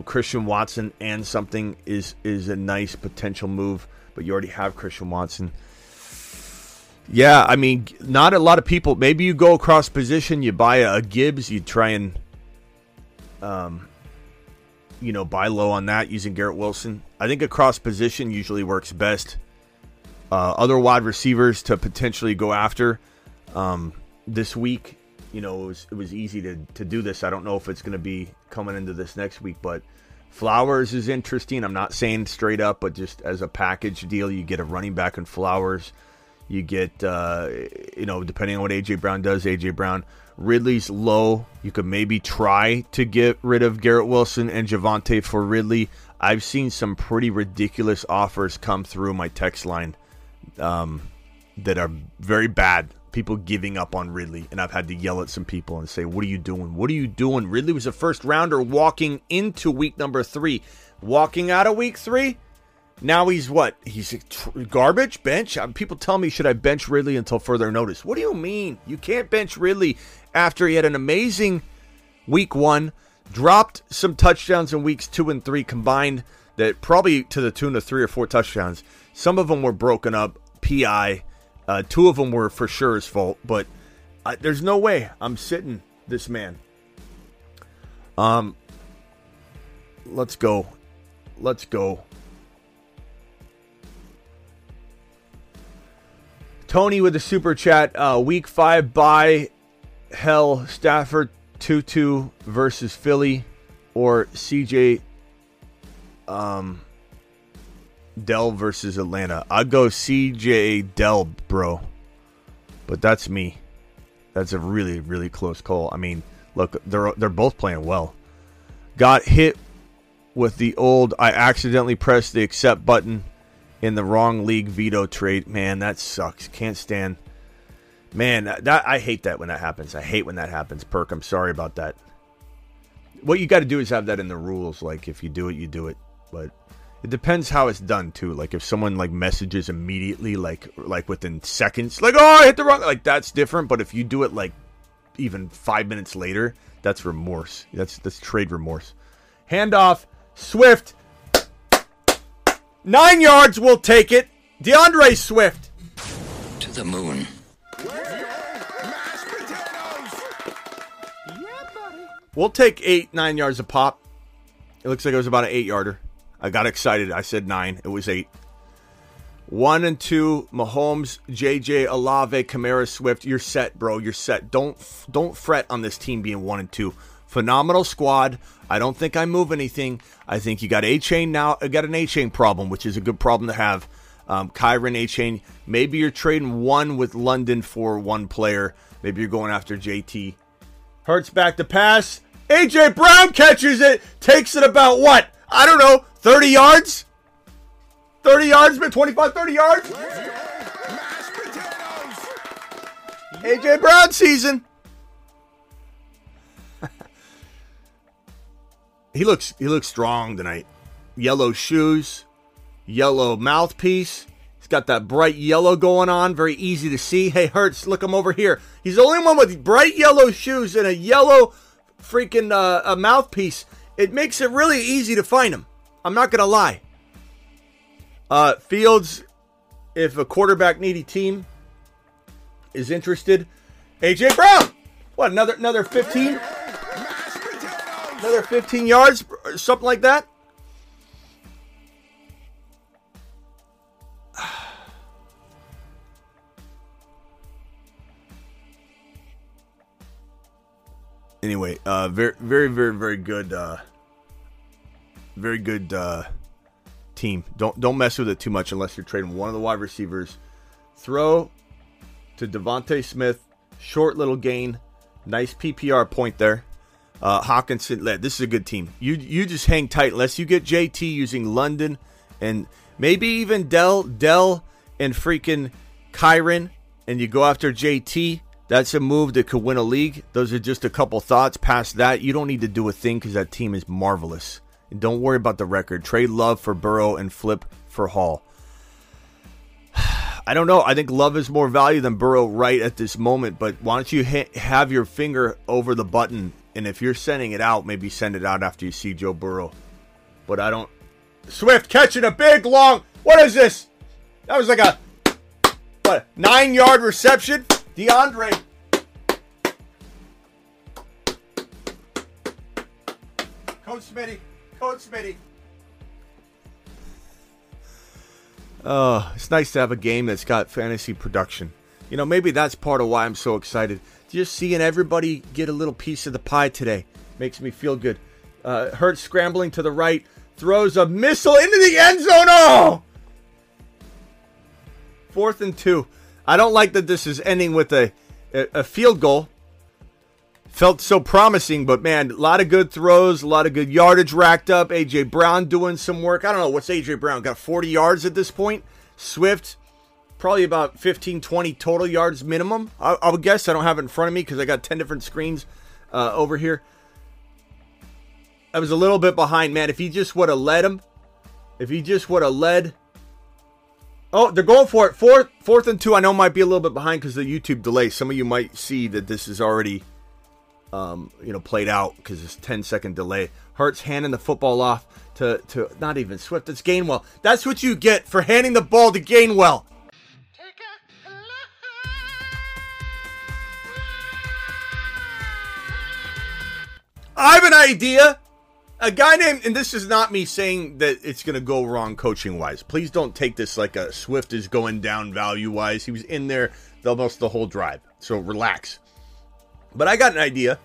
Christian Watson and something is a nice potential move, but you already have Christian Watson. Yeah, I mean, not a lot of people. Maybe you go across position, you buy a Gibbs, you try and, buy low on that using Garrett Wilson. I think across position usually works best. Other wide receivers to potentially go after this week. It was easy to do this. I don't know if it's going to be coming into this next week, but Flowers is interesting. I'm not saying straight up, but just as a package deal, you get a running back in Flowers. You get, depending on what A.J. Brown does, A.J. Brown. Ridley's low. You could maybe try to get rid of Garrett Wilson and Javonte for Ridley. I've seen some pretty ridiculous offers come through my text line that are very bad. People giving up on Ridley. And I've had to yell at some people and say, what are you doing? What are you doing? Ridley was a first rounder walking into week number 3. Walking out of week 3? Now he's what? He's garbage? Bench? People tell me, should I bench Ridley until further notice? What do you mean? You can't bench Ridley after he had an amazing week 1, dropped some touchdowns in weeks 2 and 3 combined, that probably to the tune of 3 or 4 touchdowns. Some of them were broken up, PI. 2 of them were for sure his fault, but there's no way I'm sitting this man. Let's go. Tony with the super chat, week 5 bye, hell, Stafford, Tutu versus Philly, or CJ Dell versus Atlanta. I'd go CJ Dell, bro. But that's me. That's a really, really close call. I mean, look, they're both playing well. Got hit with the old, I accidentally pressed the accept button in the wrong league veto trade. Man, that sucks. Can't stand. Man, that I hate that when that happens. I hate when that happens, Perk. I'm sorry about that. What you got to do is have that in the rules. Like, if you do it, you do it. But it depends how it's done, too. Like, if someone, like, messages immediately, like within seconds, like, oh, I hit the wrong. Like, that's different. But if you do it, like, even 5 minutes later, that's remorse. That's trade remorse. Handoff. Swift. 9 yards, we'll take it. DeAndre Swift. To the moon. Mashed potatoes. Yeah, buddy. We'll take 8-9 yards a pop. It looks like it was about an 8-yarder. I got excited. I said 9. It was 8. 1 and 2. Mahomes, JJ, Alave, Kamara, Swift. You're set, bro. You're set. Don't fret on this team being 1 and 2. Phenomenal squad. I don't think I move anything. I think you got Achane now. You got an Achane problem, which is a good problem to have. Kyron, Achane. Maybe you're trading one with London for one player. Maybe you're going after JT. Hurts back to pass. AJ Brown catches it. Takes it about what? I don't know. 30 yards? 30 yards, 25, 30 yards? Mashed potatoes. AJ Brown season. He looks strong tonight. Yellow shoes, yellow mouthpiece. He's got that bright yellow going on. Very easy to see. Hey, Hurts, look him over here. He's the only one with bright yellow shoes and a yellow freaking a mouthpiece. It makes it really easy to find him. I'm not going to lie. Fields, if a quarterback needy team is interested, AJ Brown. What, another 15? Another 15 yards, or something like that. Anyway, very, very, very, very good. Very good team. Don't mess with it too much unless you're trading one of the wide receivers. Throw to Devontae Smith. Short little gain. Nice PPR point there. Hawkinson, this is a good team. You just hang tight unless you get JT using London and maybe even Dell and freaking Kyron, and you go after JT. That's a move that could win a league. Those are just a couple thoughts. Past that, you don't need to do a thing because that team is marvelous. And don't worry about the record. Trade Love for Burrow and flip for Hall. I don't know. I think Love is more value than Burrow right at this moment, but why don't you have your finger over the button? And if you're sending it out, maybe send it out after you see Joe Burrow. But I don't... Swift catching a big, long... What is this? That was like a... What? 9-yard reception? DeAndre. Coach Smitty. Oh, it's nice to have a game that's got fantasy production. You know, maybe that's part of why I'm so excited. Just seeing everybody get a little piece of the pie today makes me feel good. Hurts scrambling to the right, throws a missile into the end zone. Oh! 4th and 2. I don't like that this is ending with a field goal. Felt so promising, but man, a lot of good throws, a lot of good yardage racked up. AJ Brown doing some work. I don't know, what's AJ Brown got? 40 yards at this point. Swift probably about 15, 20 total yards minimum. I would guess. I don't have it in front of me because I got 10 different screens over here. I was a little bit behind, man. If he just would have led him. If he just would have led. Oh, they're going for it. Fourth and 2. I know might be a little bit behind because of the YouTube delay. Some of you might see that this is already played out because it's 10-second delay. Hurts handing the football off to not even Swift. It's Gainwell. That's what you get for handing the ball to Gainwell. I have an idea. A guy named, and this is not me saying that it's going to go wrong coaching-wise. Please don't take this like a Swift is going down value-wise. He was in there almost the whole drive, so relax. But I got an idea.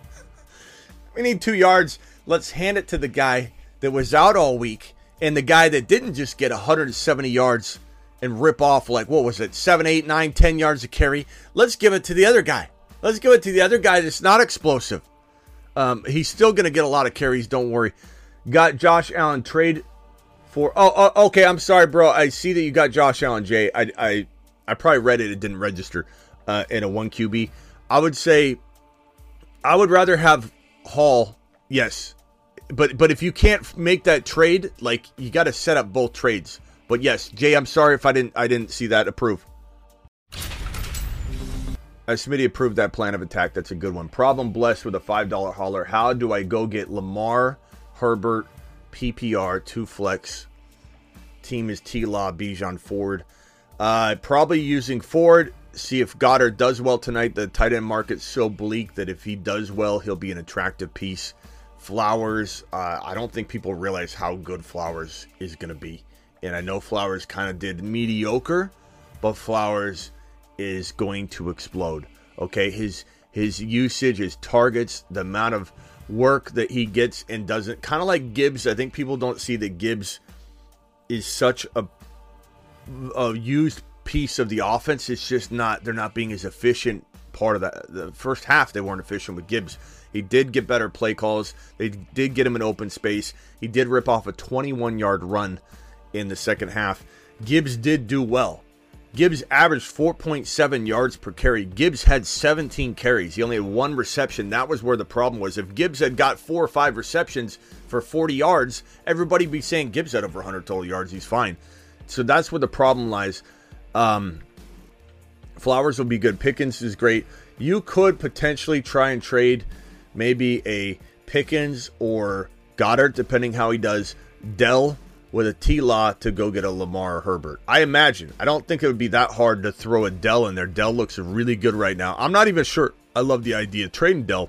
We need 2 yards. Let's hand it to the guy that was out all week and the guy that didn't just get 170 yards and rip off like, what was it, 7, 8, 9, 10 yards of carry. Let's give it to the other guy. Let's give it to the other guy that's not explosive. He's still going to get a lot of carries. Don't worry. Got Josh Allen trade for... Oh, okay. I'm sorry, bro. I see that you got Josh Allen, Jay. I probably read it. It didn't register in a 1 QB. I would say I would rather have Hall. Yes. But if you can't make that trade, like you got to set up both trades. But yes, Jay, I'm sorry if I didn't see that approve. Smitty approved that plan of attack. That's a good one. Problem blessed with a $5 hauler. How do I go get Lamar, Herbert, PPR, 2 flex? Team is T-Law, Bijan, Ford. Probably using Ford. See if Goddard does well tonight. The tight end market's so bleak that if he does well, he'll be an attractive piece. Flowers. I don't think people realize how good Flowers is going to be. And I know Flowers kind of did mediocre, but Flowers is going to explode. Okay, his usage, his targets, the amount of work that he gets and doesn't. Kind of like Gibbs. I think people don't see that Gibbs is such a used piece of the offense. It's just not, they're not being as efficient. Part of that, the first half, they weren't efficient with Gibbs. He did get better play calls. They did get him in open space. He did rip off a 21-yard run in the second half. Gibbs did do well. Gibbs averaged 4.7 yards per carry. Gibbs had 17 carries. He only had one reception. That was where the problem was. If Gibbs had got 4 or 5 receptions for 40 yards, everybody would be saying Gibbs had over 100 total yards. He's fine. So that's where the problem lies. Flowers will be good. Pickens is great. You could potentially try and trade maybe a Pickens or Goddard, depending how he does, Dell with a T-Law to go get a Lamar Herbert. I imagine. I don't think it would be that hard to throw a Dell in there. Dell looks really good right now. I'm not even sure I love the idea of trading Dell,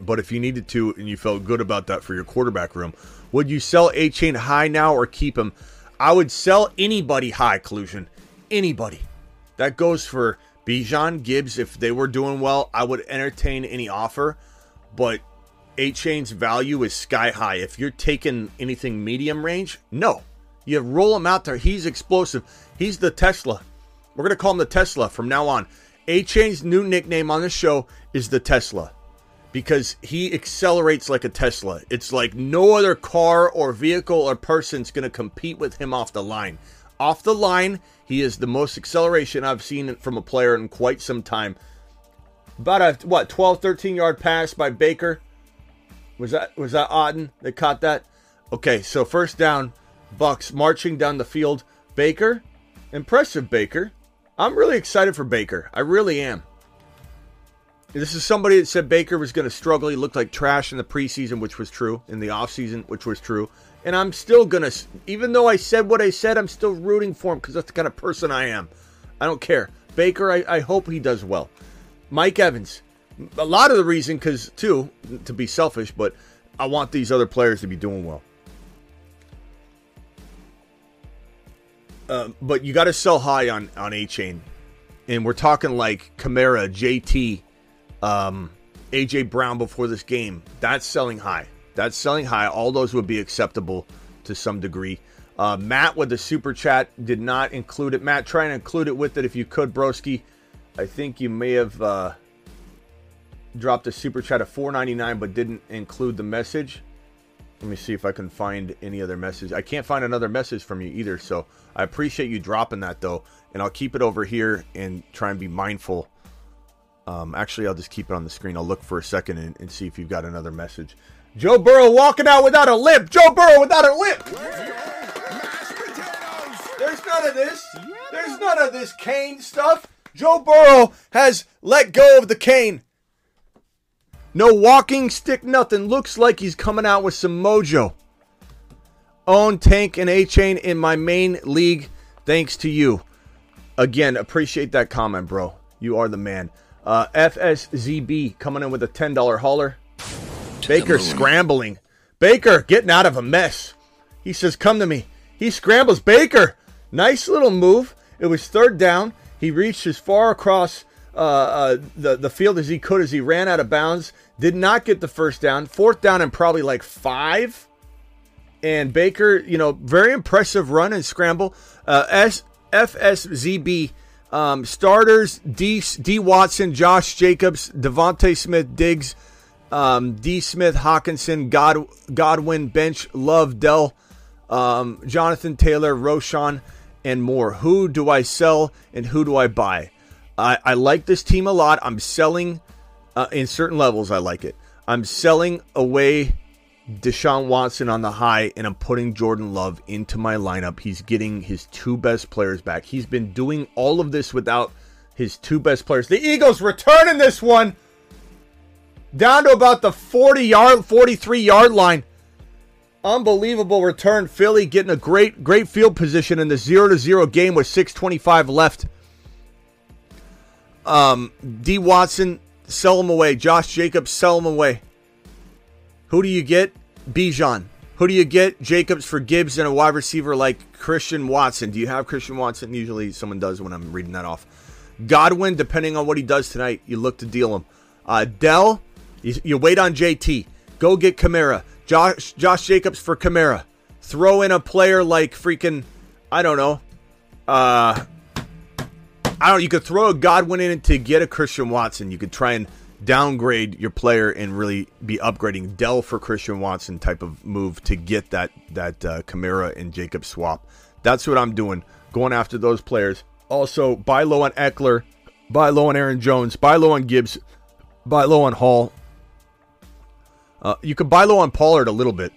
but if you needed to and you felt good about that for your quarterback room, would you sell Achane high now or keep him? I would sell anybody high, collusion. Anybody. That goes for Bijan, Gibbs. If they were doing well, I would entertain any offer. But Achane's value is sky high. If you're taking anything medium range, no. You roll him out there. He's explosive. He's the Tesla. We're going to call him the Tesla from now on. Achane's new nickname on this show is the Tesla because he accelerates like a Tesla. It's like no other car or vehicle or person's going to compete with him off the line. Off the line, he is the most acceleration I've seen from a player in quite some time. About a, 12, 13-yard pass by Baker. Was that Otten that caught that? Okay, so first down, Bucks marching down the field. Baker, impressive Baker. I'm really excited for Baker. I really am. This is somebody that said Baker was going to struggle. He looked like trash in the preseason, which was true. In the offseason, which was true. And I'm still going to, even though I said what I said, I'm still rooting for him because that's the kind of person I am. I don't care. Baker, I hope he does well. Mike Evans. A lot of the reason, because, too, to be selfish, but I want these other players to be doing well. But you got to sell high on Achane. And we're talking like Kamara, JT, AJ Brown before this game. That's selling high. That's selling high. All those would be acceptable to some degree. Matt with the super chat did not include it. Matt, try and include it with it if you could, broski. I think you may have dropped a super chat of $4.99 but didn't include the message. Let me see if I can find any other message. I can't find another message from you either, so I appreciate you dropping that, though. And I'll keep it over here and try and be mindful. Actually, I'll just keep it on the screen. I'll look for a second and see if you've got another message. Joe Burrow walking out without a limp. Joe Burrow without a limp. There's none of this. There's none of this cane stuff. Joe Burrow has let go of the cane. No walking stick, nothing. Looks like he's coming out with some mojo. Own Tank and Achane in my main league. Thanks to you. Again, appreciate that comment, bro. You are the man. FSZB coming in with a $10 hauler. Baker scrambling. Baker getting out of a mess. He says, come to me. He scrambles. Baker, nice little move. It was third down. He reached as far across the field as he could as he ran out of bounds. Did not get the first down. Fourth down and probably like 5. And Baker, you know, very impressive run and scramble. FSZB. Starters, D. Watson, Josh Jacobs, Devontae Smith, Diggs, D. Smith, Hockenson, Godwin, bench, Love, Dell, Jonathan Taylor, Roshan, and more. Who do I sell and who do I buy? I like this team a lot. I'm selling in certain levels. I like it. I'm selling away Deshaun Watson on the high, and I'm putting Jordan Love into my lineup. He's getting his 2 best players back. He's been doing all of this without his 2 best players. The Eagles returning this one. Down to about the 43-yard line. Unbelievable return. Philly getting a great field position in the 0-0 game with 6:25 left. D. Watson, sell him away. Josh Jacobs, sell him away. Who do you get? Bijan. Who do you get? Jacobs for Gibbs and a wide receiver like Christian Watson. Do you have Christian Watson? Usually someone does when I'm reading that off. Godwin, depending on what he does tonight, you look to deal him. Dell. You wait on JT. Go get Kamara. Josh Jacobs for Kamara. Throw in a player like freaking, I don't know. You could throw a Godwin in to get a Christian Watson. You could try and downgrade your player and really be upgrading Dell for Christian Watson type of move to get that Kamara and Jacobs swap. That's what I'm doing. Going after those players. Also, buy low on Eckler. Buy low on Aaron Jones. Buy low on Gibbs. Buy low on Hall. You could buy low on Pollard a little bit.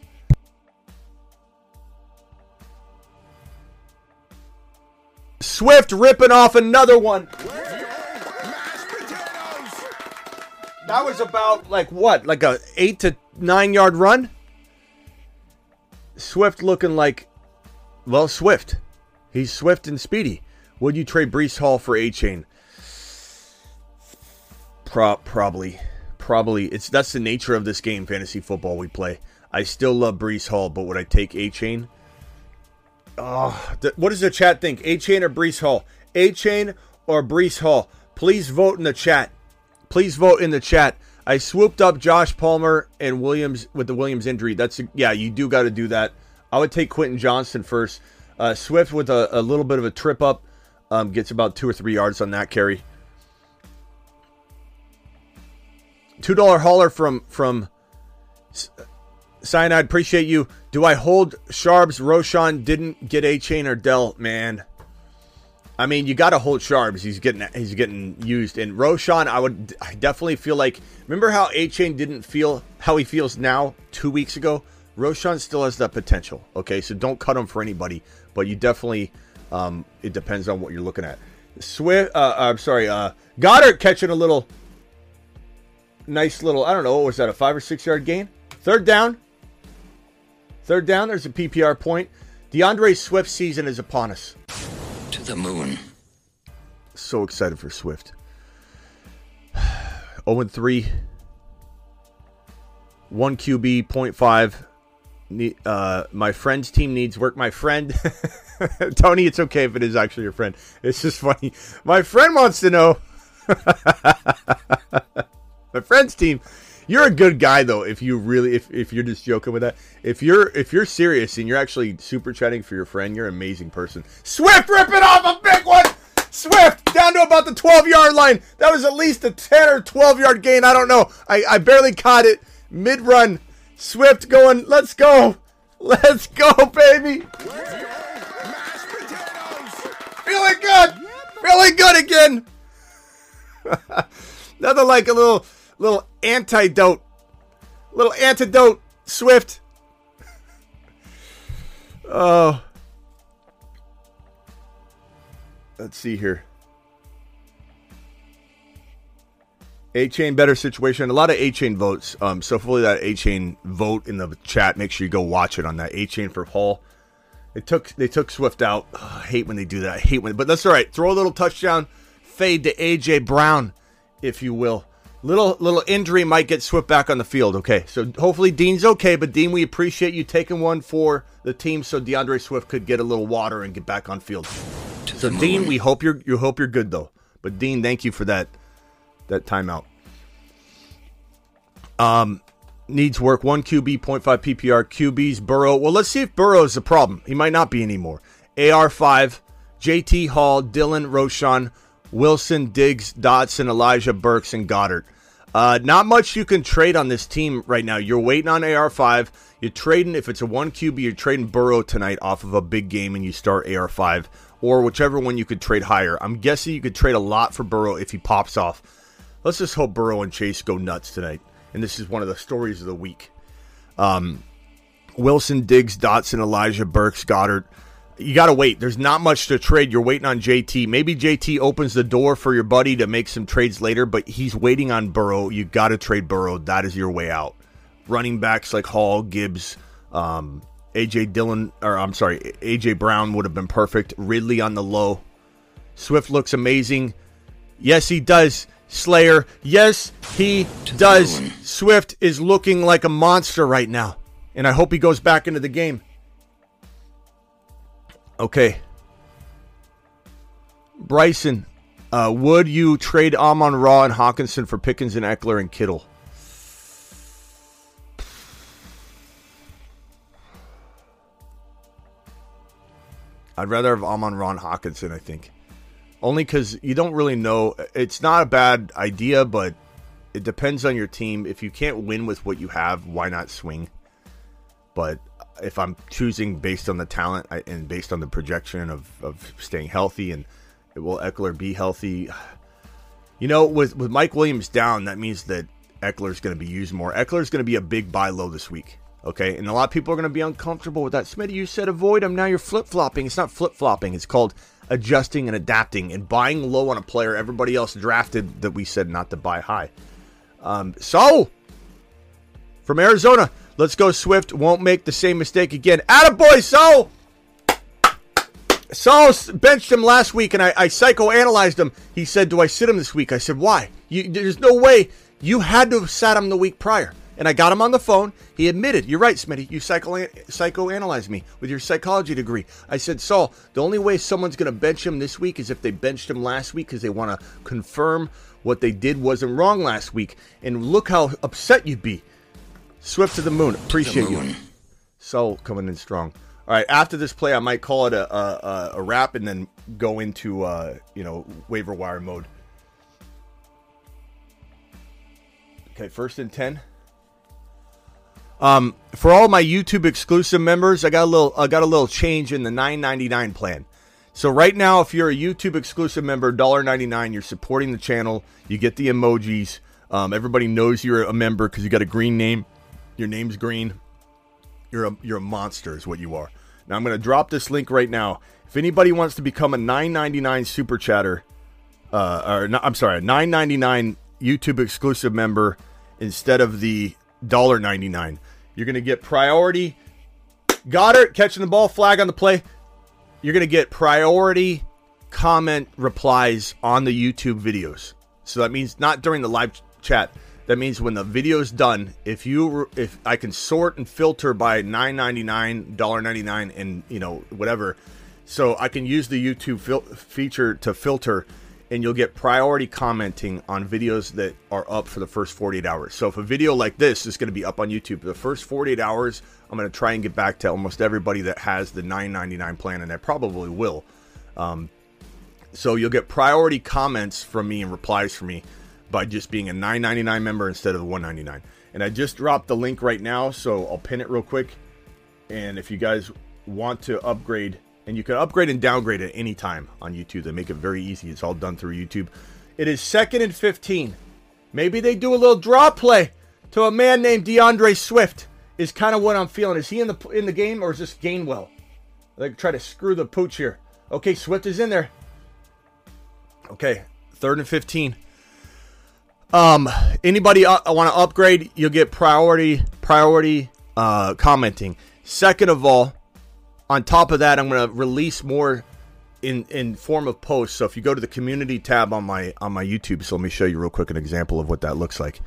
Swift ripping off another one. That was about like a 8 to 9 yard run. Swift looking like, well, Swift. He's swift and speedy. Would you trade Breece Hall for Achane? Probably. That's the nature of this game, fantasy football we play. I still love Breece Hall, but would I take Achane? What does the chat think? Achane or Breece Hall? Achane or Breece Hall? Please vote in the chat. I swooped up Josh Palmer and Williams with the Williams injury. You do got to do that. I would take Quentin Johnston first. Swift with a little bit of a trip up. Gets about 2 or 3 yards on that carry. $2 hauler from Cyanide. Appreciate you. Do I hold Sharbs? Roshan didn't get Achane or Dell, man. I mean, you got to hold Sharbs. He's getting used. And Roshan, I definitely feel like, remember how Achane didn't feel how he feels now 2 weeks ago? Roshan still has that potential. Okay, so don't cut him for anybody, but you definitely, it depends on what you're looking at. Goddard catching a little, nice little, I don't know, what was that, a 5 or 6 yard gain? Third down, there's a PPR point. DeAndre Swift season is upon us. To the moon. So excited for Swift. 0-3. 1 QB, 0.5. My friend's team needs work. My friend. Tony, it's okay if it is actually your friend. It's just funny. My friend wants to know. My friend's team. You're a good guy, though, if you really, if you're just joking with that. If you're serious and you're actually super chatting for your friend, you're an amazing person. Swift ripping off a big one! Swift down to about the 12-yard line. That was at least a 10 or 12-yard gain. I don't know. I barely caught it. Mid-run. Swift going, let's go. Let's go, baby. Feeling good. Feeling good again. Nothing like a little antidote. Little antidote, Swift. Oh. Let's see here. Achane better situation. A lot of Achane votes. So hopefully that Achane vote in the chat. Make sure you go watch it on that. Achane for Hall. They took Swift out. Oh, I hate when they do that. But that's all right. Throw a little touchdown fade to AJ Brown, if you will. Little injury might get Swift back on the field. Okay, so hopefully Dean's okay, but Dean, we appreciate you taking one for the team so DeAndre Swift could get a little water and get back on field. So Dean, we hope you're good though. But Dean, thank you for that timeout. Needs work. 1 QB, 0.5 PPR. QBs, Burrow. Well, let's see if Burrow's the problem. He might not be anymore. AR5, JT Hall, Dylan, Roshan, Wilson, Diggs, Dotson, Elijah, Burks, and Goddard. Not much you can trade on this team right now. You're waiting on AR5. You're trading, if it's a 1 QB, you're trading Burrow tonight off of a big game and you start AR5 or whichever one you could trade higher. I'm guessing you could trade a lot for Burrow if he pops off. Let's just hope Burrow and Chase go nuts tonight. And this is one of the stories of the week. Wilson, Diggs, Dotson, Elijah, Burks, Goddard. You got to wait. There's not much to trade. You're waiting on JT. Maybe JT opens the door for your buddy to make some trades later, but he's waiting on Burrow. You got to trade Burrow. That is your way out. Running backs like Hall, Gibbs, A.J. Brown would have been perfect. Ridley on the low. Swift looks amazing. Yes, he does. Slayer. Yes, he does. Swift is looking like a monster right now, and I hope he goes back into the game. Okay. Bryson, would you trade Amon-Ra and Hawkinson for Pickens and Eckler and Kittle? I'd rather have Amon-Ra Hockenson, I think. Only because you don't really know. It's not a bad idea, but it depends on your team. If you can't win with what you have, why not swing? But if I'm choosing based on the talent and based on the projection of staying healthy and will Eckler be healthy? You know, with Mike Williams down, that means that Eckler's going to be used more. Eckler's going to be a big buy low this week. Okay, and a lot of people are going to be uncomfortable with that. Smitty, you said avoid him. Now you're flip-flopping. It's not flip-flopping. It's called adjusting and adapting and buying low on a player everybody else drafted that we said not to buy high. So, from Arizona, let's go Swift. Won't make the same mistake again. Attaboy, Sol! Sol benched him last week, and I psychoanalyzed him. He said, do I sit him this week? I said, why? There's no way. You had to have sat him the week prior. And I got him on the phone. He admitted, you're right, Smitty. You psychoanalyzed me with your psychology degree. I said, Saul, the only way someone's going to bench him this week is if they benched him last week because they want to confirm what they did wasn't wrong last week. And look how upset you'd be. Swift to the moon. Appreciate you. Saul coming in strong. All right, after this play, I might call it a wrap and then go into, waiver wire mode. Okay, 1st and 10. For all my YouTube exclusive members, I got a little change in the $9.99 plan. So right now, if you're a YouTube exclusive member, $1.99, you're supporting the channel. You get the emojis. Everybody knows you're a member because you got a green name. Your name's green. You're a monster is what you are. Now I'm gonna drop this link right now. If anybody wants to become a $9.99 super chatter, a $9.99 YouTube exclusive member instead of the $1.99. You're going to get priority. Goddard catching the ball, flag on the play. You're going to get priority comment replies on the YouTube videos. So that means not during the live chat. That means when the video's done, if I can sort and filter by $9.99, $1.99, and whatever, so I can use the YouTube feature to filter. And you'll get priority commenting on videos that are up for the first 48 hours. So if a video like this is going to be up on YouTube for the first 48 hours, I'm going to try and get back to almost everybody that has the $9.99 plan, and I probably will. So you'll get priority comments from me and replies from me by just being a $9.99 member instead of the $1.99. And I just dropped the link right now, so I'll pin it real quick. And if you guys want to upgrade... And you can upgrade and downgrade at any time on YouTube. They make it very easy. It's all done through YouTube. It is 2nd and 15. Maybe they do a little draw play to a man named DeAndre Swift is kind of what I'm feeling. Is he in the game or is this Gainwell? They try to screw the pooch here. Okay, Swift is in there. Okay, 3rd and 15. Anybody want to upgrade, you'll get priority commenting. Second of all, on top of that, I'm going to release more in form of posts. So if you go to the community tab on my YouTube, so let me show you real quick an example of what that looks like.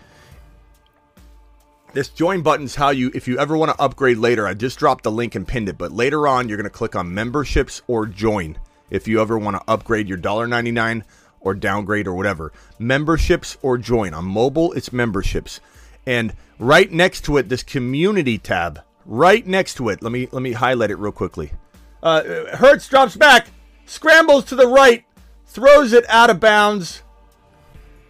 This join button's how you, if you ever want to upgrade later, I just dropped the link and pinned it. But later on, you're going to click on memberships or join if you ever want to upgrade your $1.99 or downgrade or whatever. Memberships or join. On mobile, it's memberships. And right next to it, this community tab. Right next to it, let me highlight it real quickly. Hurts drops back, scrambles to the right, throws it out of bounds.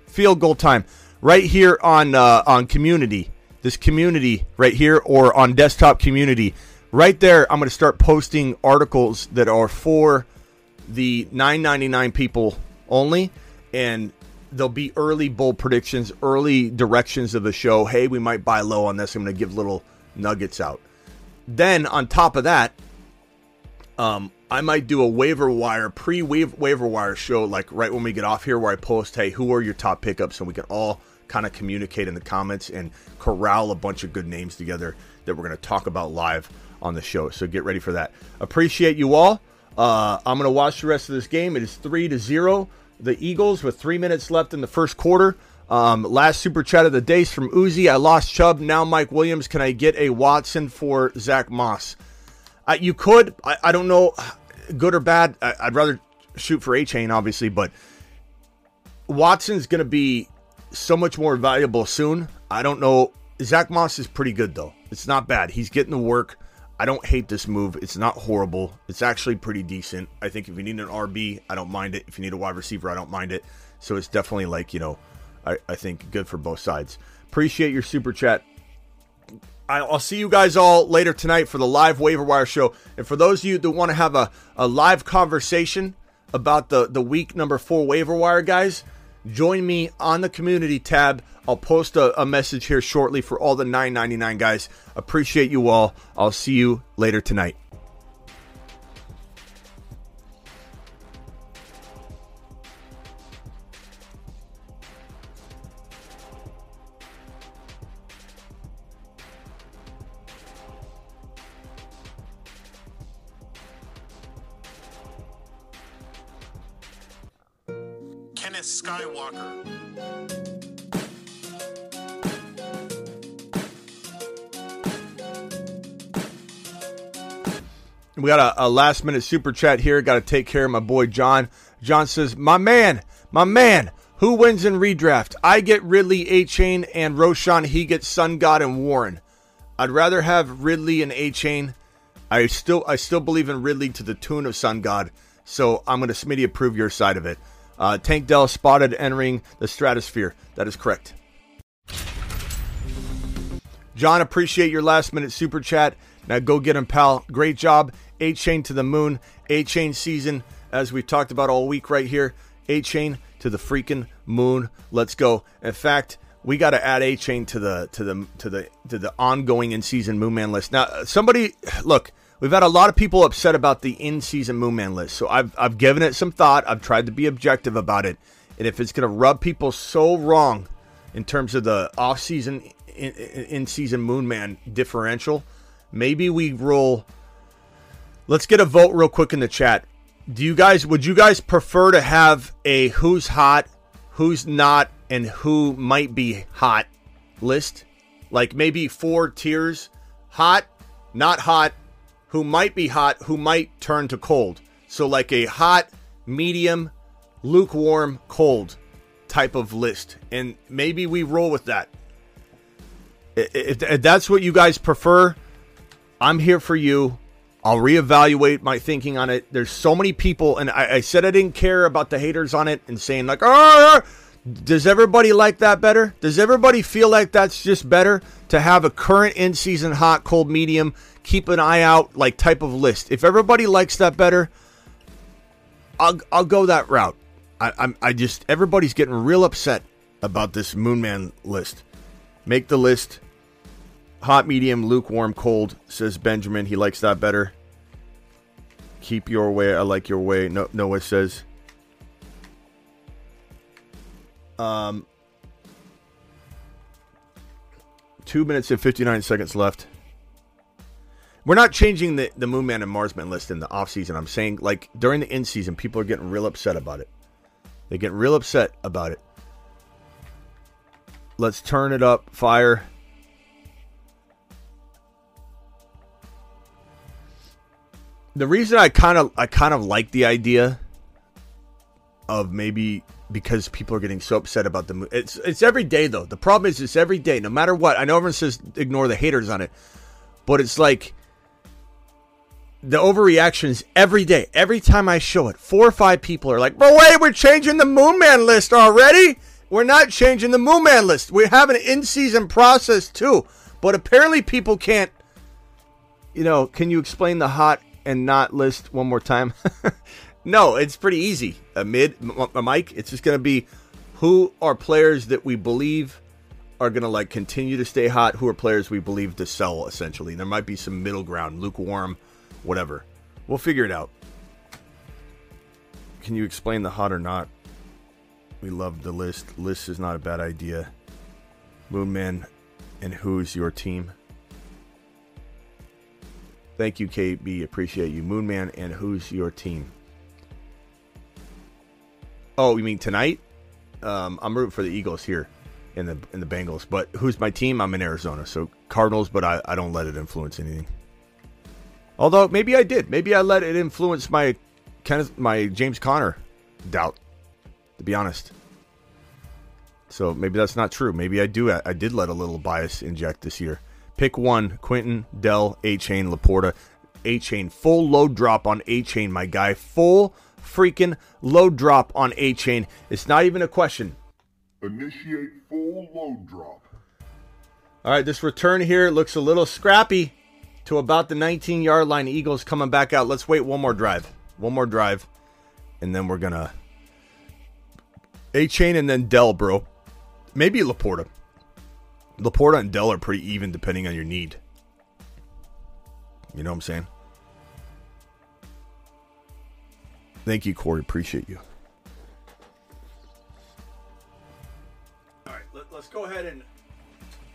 Field goal time. Right here on community, this community right here, or on desktop community, right there. I'm going to start posting articles that are for the $9.99 people only, and there'll be early bold predictions, early directions of the show. Hey, we might buy low on this. I'm going to give little nuggets out. Then on top of that, I might do a waiver wire, waiver wire show, like right when we get off here, where I post, hey, who are your top pickups? And we can all kind of communicate in the comments and corral a bunch of good names together that we're going to talk about live on the show. So get ready for that. Appreciate you all. I'm going to watch the rest of this game. It is 3-0. The Eagles with 3 minutes left in the first quarter. Last super chat of the day is from Uzi. I lost Chubb. Now Mike Williams. Can I get a Watson for Zach Moss? You could. I don't know, good or bad. I'd rather shoot for Achane, obviously, but Watson's going to be so much more valuable soon. I don't know. Zach Moss is pretty good, though. It's not bad. He's getting the work. I don't hate this move. It's not horrible. It's actually pretty decent. I think if you need an RB, I don't mind it. If you need a wide receiver, I don't mind it. So it's definitely like, you know, I think good for both sides. Appreciate your super chat. I'll see you guys all later tonight for the live waiver wire show. And for those of you that want to have a live conversation about the week number 4 waiver wire, guys, join me on the community tab. I'll post a message here shortly for all the $9.99 guys. Appreciate you all. I'll see you later tonight. Skywalker. We got a last minute super chat here. Got to take care of my boy John. John says, my man, who wins in redraft? I get Ridley, Achane, and Roshan. He gets Sun God and Warren. I'd rather have Ridley and Achane. I still believe in Ridley to the tune of Sun God. So I'm going to Smitty approve your side of it. Tank Dell spotted entering the stratosphere. That is correct. John, appreciate your last minute super chat. Now go get him, pal. Great job. Achane to the moon. Achane season, as we've talked about all week right here. Achane to the freaking moon. Let's go. In fact, we got to add Achane to the ongoing in season Moon Man list. Now, somebody look. We've had a lot of people upset about the in-season Moon Man list, so I've given it some thought. I've tried to be objective about it, and if it's going to rub people so wrong in terms of the off-season, in-season Moon Man differential, maybe we roll. Let's get a vote real quick in the chat. Would you guys prefer to have a who's hot, who's not, and who might be hot list? Like maybe 4 tiers: hot, not hot, who might be hot, who might turn to cold. So like a hot, medium, lukewarm, cold type of list. And maybe we roll with that. If that's what you guys prefer, I'm here for you. I'll reevaluate my thinking on it. There's so many people, and I said I didn't care about the haters on it and saying like, oh, does everybody like that better? Does everybody feel like that's just better to have a current in-season hot, cold, medium, keep an eye out like type of list? If everybody likes that better, I'll go that route. I just everybody's getting real upset about this Moon Man list. Make the list hot, medium, lukewarm, cold, says Benjamin. He likes that better. Keep your way. I like your way. No, Noah says. Two 2 minutes and 59 seconds left. We're not changing the Moon Man and Marsman list in the offseason. I'm saying, like, during the in-season, people are getting real upset about it. They get real upset about it. Let's turn it up. Fire. The reason I kind of like the idea of maybe because people are getting so upset about the... It's every day, though. The problem is it's every day, no matter what. I know everyone says ignore the haters on it, but it's like... the overreactions every day, every time I show it, 4 or 5 people are like, "Bro, wait, we're changing the Moon Man list already? We're not changing the Moon Man list. We have an in-season process too." But apparently, people can't. You know, can you explain the hot and not list one more time? No, it's pretty easy. Mike, it's just gonna be who are players that we believe are gonna like continue to stay hot. Who are players we believe to sell? Essentially, there might be some middle ground, lukewarm. Whatever. We'll figure it out. Can you explain the hot or not? We love the list. List is not a bad idea. Moon Man and who's your team? Thank you, KB. Appreciate you. Moon Man and who's your team? Oh, you mean tonight? I'm rooting for the Eagles here and the Bengals. But who's my team? I'm in Arizona. So Cardinals, but I don't let it influence anything. Although, maybe I did. Maybe I let it influence my my James Conner doubt, to be honest. So maybe that's not true. Maybe I did let a little bias inject this year. Pick one, Quentin, Dell, Achane, Laporta. Achane, full load drop on Achane, my guy. Full freaking load drop on Achane. It's not even a question. Initiate full load drop. All right, this return here looks a little scrappy to about the 19-yard line. Eagles coming back out. Let's wait one more drive. One more drive, and then we're going to Achane and then Dell, bro. Maybe Laporta. Laporta and Dell are pretty even depending on your need. You know what I'm saying? Thank you, Corey. Appreciate you. All right, let's go ahead and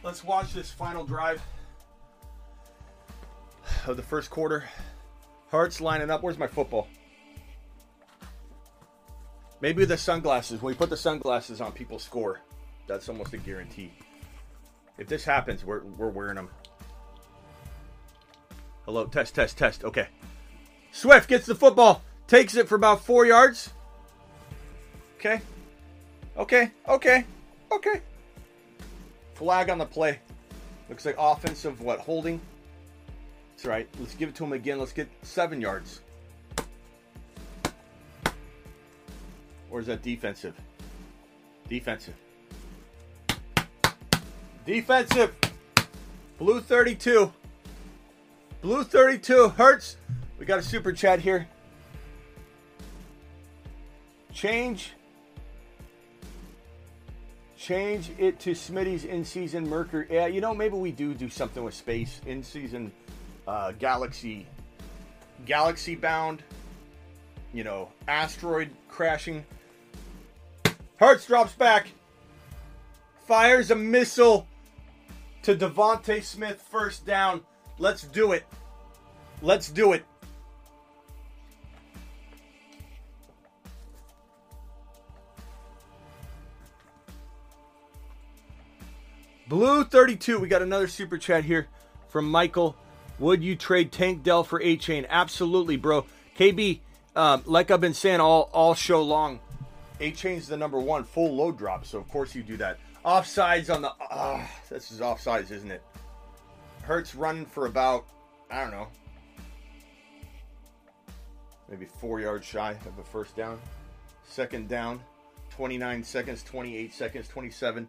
let's watch this final drive of the first quarter. Hurts lining up. Where's my football? Maybe the sunglasses. When we put the sunglasses on, people score. That's almost a guarantee. If this happens, we're wearing them. Hello, test. Okay. Swift gets the football. Takes it for about 4 yards. Okay. Flag on the play. Looks like offensive, what, holding? That's right. Let's give it to him again. Let's get 7 yards. Or is that defensive? Defensive. Blue 32. Hurts. We got a super chat here. Change it to Smitty's in-season Mercury. Yeah, you know, maybe we do something with space. In-season Galaxy bound. You know, asteroid crashing. Hurts drops back. Fires a missile to DeVonta Smith. First down. Let's do it. Blue 32. We got another super chat here from Michael. Would you trade Tank Dell for Achane? Absolutely, bro. KB, like I've been saying all show long, Achane's the number one full load drop. So, of course, you do that. Offsides on the... this is offsides, isn't it? Hurts running for about, I don't know, maybe 4 yards shy of a first down. Second down, 29 seconds, 28 seconds, 27.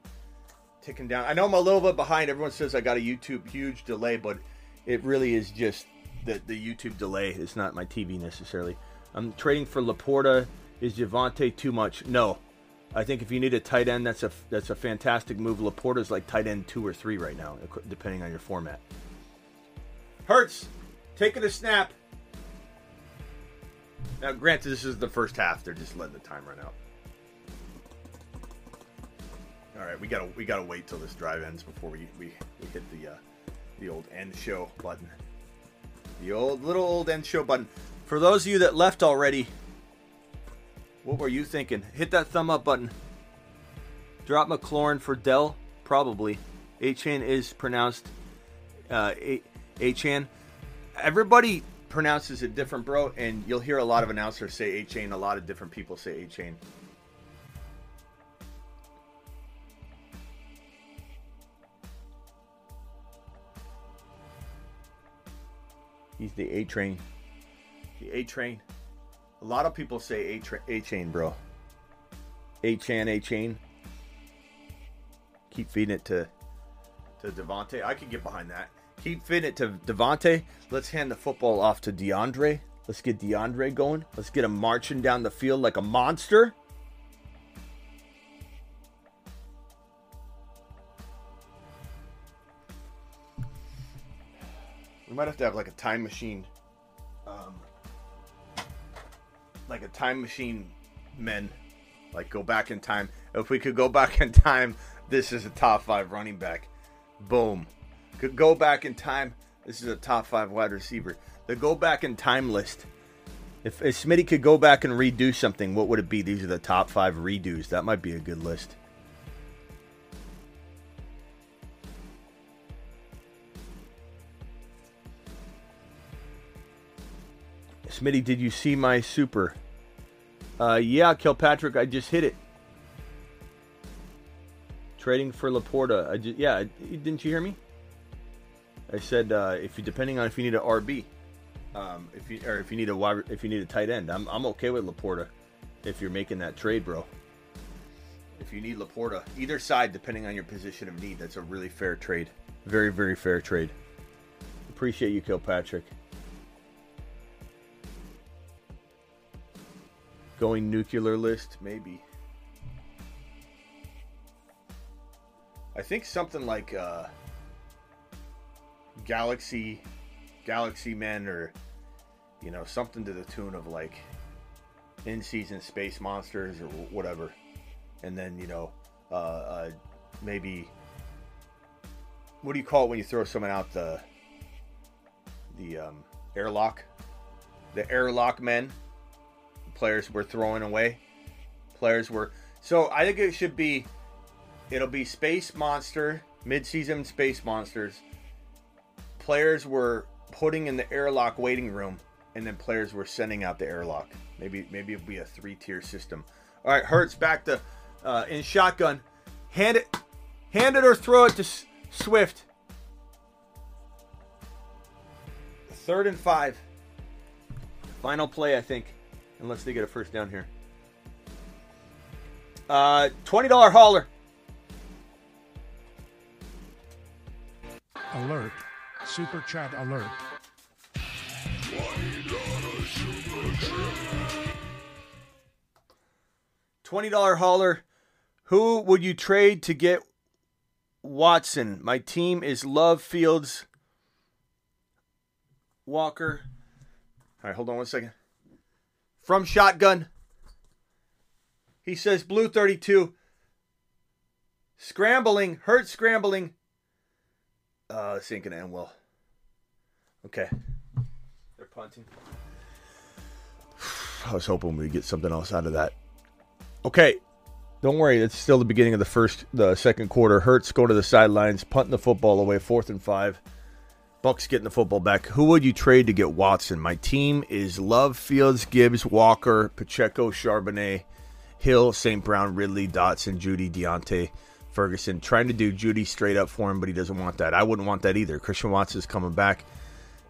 Ticking down. I know I'm a little bit behind. Everyone says I got a YouTube huge delay, but it really is just the YouTube delay. It's not my TV necessarily. I'm trading for Laporta. Is Javonte too much? No. I think if you need a tight end, that's a fantastic move. Laporta's like tight end 2 or 3 right now, depending on your format. Hurts taking a snap. Now, granted, this is the first half. They're just letting the time run out. All right, we gotta wait till this drive ends before we hit the old end show button. The old end show button. For those of you that left already, what were you thinking? Hit that thumb up button. Drop McLaurin for Dell, probably. Achane is pronounced Achane. Everybody pronounces it different, bro, and you'll hear a lot of announcers say Achane. A lot of different people say Achane. He's the A train. The A train. A lot of people say Achane, bro. Achane. Keep feeding it to Devontae. I could get behind that. Keep feeding it to Devontae. Let's hand the football off to DeAndre. Let's get DeAndre going. Let's get him marching down the field like a monster. We might have to have like a time machine. Like a time machine, men. Like go back in time. If we could go back in time, this is a top 5 running back. Boom. Could go back in time, this is a top 5 wide receiver. The go back in time list. If Smitty could go back and redo something, what would it be? These are the top 5 redos. That might be a good list. Smitty, did you see my super? Yeah, Kilpatrick, I just hit it. Trading for Laporta. Didn't you hear me? I said if you depending on if you need an RB, if you need a tight end, I'm okay with Laporta. If you're making that trade, bro. If you need Laporta, either side, depending on your position of need, that's a really fair trade. Very, very fair trade. Appreciate you, Kilpatrick. Going nuclear list, maybe. I think something like Galaxy Men, or you know, something to the tune of like in-season Space Monsters or whatever. And then, you know, maybe, what do you call it when you throw someone out the airlock? The airlock men. Players we're throwing away. So I think it'll be Space Monster, mid-season Space Monsters. Players were putting in the airlock waiting room, and then players were sending out the airlock. Maybe it'll be a 3-tier system. All right, Hurts back to in shotgun. Hand it or throw it to Swift. 3rd and 5. Final play, I think. Unless they get a first down here. $20 hauler. Alert. Super chat alert. $20 super chat. $20 hauler. Who would you trade to get Watson? My team is Love, Fields, Walker. All right, hold on one second. From Shotgun, he says, Blue 32, Hurts scrambling. This ain't going to end well. Okay. They're punting. I was hoping we'd get something else out of that. Okay. Don't worry. It's still the beginning of the second quarter. Hurts go to the sidelines, punting the football away, 4th and 5. Bucks getting the football back. Who would you trade to get Watson? My team is Love, Fields, Gibbs, Walker, Pacheco, Charbonnet, Hill, St. Brown, Ridley, Dotson, Judy, Deontay, Ferguson. Trying to do Judy straight up for him, but he doesn't want that. I wouldn't want that either. Christian Watson's coming back.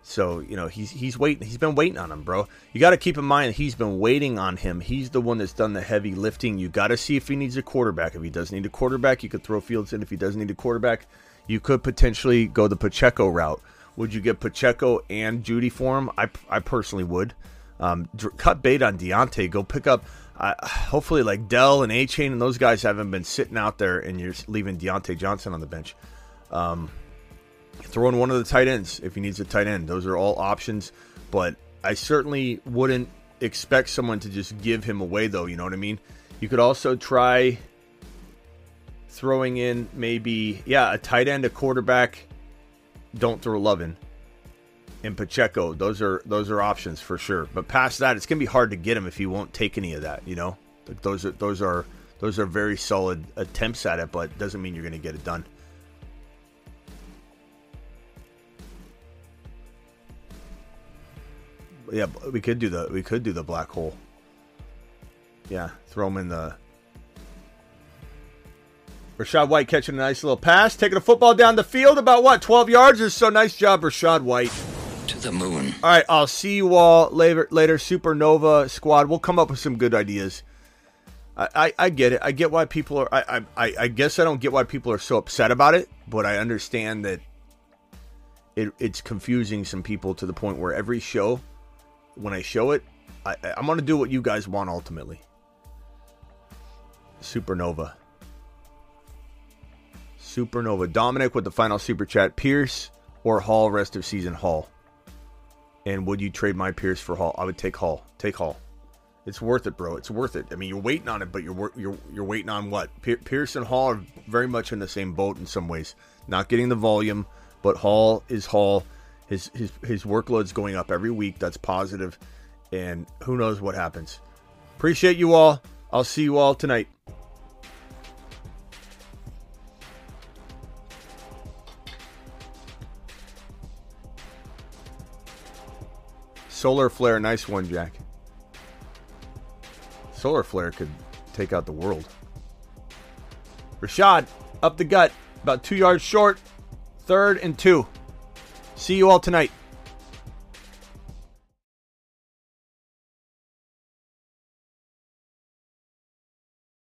So, you know, he's waiting. He's been waiting on him, bro. You got to keep in mind he's been waiting on him. He's the one that's done the heavy lifting. You got to see if he needs a quarterback. If he does need a quarterback, you could throw Fields in. If he doesn't need a quarterback, you could potentially go the Pacheco route. Would you get Pacheco and Judy for him? I personally would. Cut bait on Deontay. Go pick up, hopefully, like Dell and Achane, and those guys haven't been sitting out there, and you're leaving Deontay Johnson on the bench. Throw in one of the tight ends if he needs a tight end. Those are all options, but I certainly wouldn't expect someone to just give him away, though. You know what I mean? You could also try throwing in maybe, a tight end, a quarterback. Don't throw Love in, and Pacheco. Those are options for sure. But past that, it's gonna be hard to get him if he won't take any of that. You know, those are very solid attempts at it, but doesn't mean you're gonna get it done. Yeah, we could do the black hole. Yeah, throw him in the. Rachaad White catching a nice little pass. Taking a football down the field. About, 12 yards or so. Nice job, Rachaad White. To the moon. All right, I'll see you all later. Supernova squad. We'll come up with some good ideas. I get it. I get why people are... I guess I don't get why people are so upset about it, but I understand that it's confusing some people to the point where every show, when I show it, I'm going to do what you guys want ultimately. Supernova. Dominic with the final super chat. Pierce or Hall, rest of season Hall. And would you trade my Pierce for Hall? I would take Hall. It's worth it, bro. It's worth it. I mean, you're waiting on it, but you're waiting on what? Pierce and Hall are very much in the same boat in some ways. Not getting the volume, but Hall is Hall. His workload's going up every week. That's positive. And who knows what happens. Appreciate you all. I'll see you all tonight. Solar Flare, nice one, Jack. Solar Flare could take out the world. Rachaad, up the gut, about 2 yards short, 3rd and 2. See you all tonight.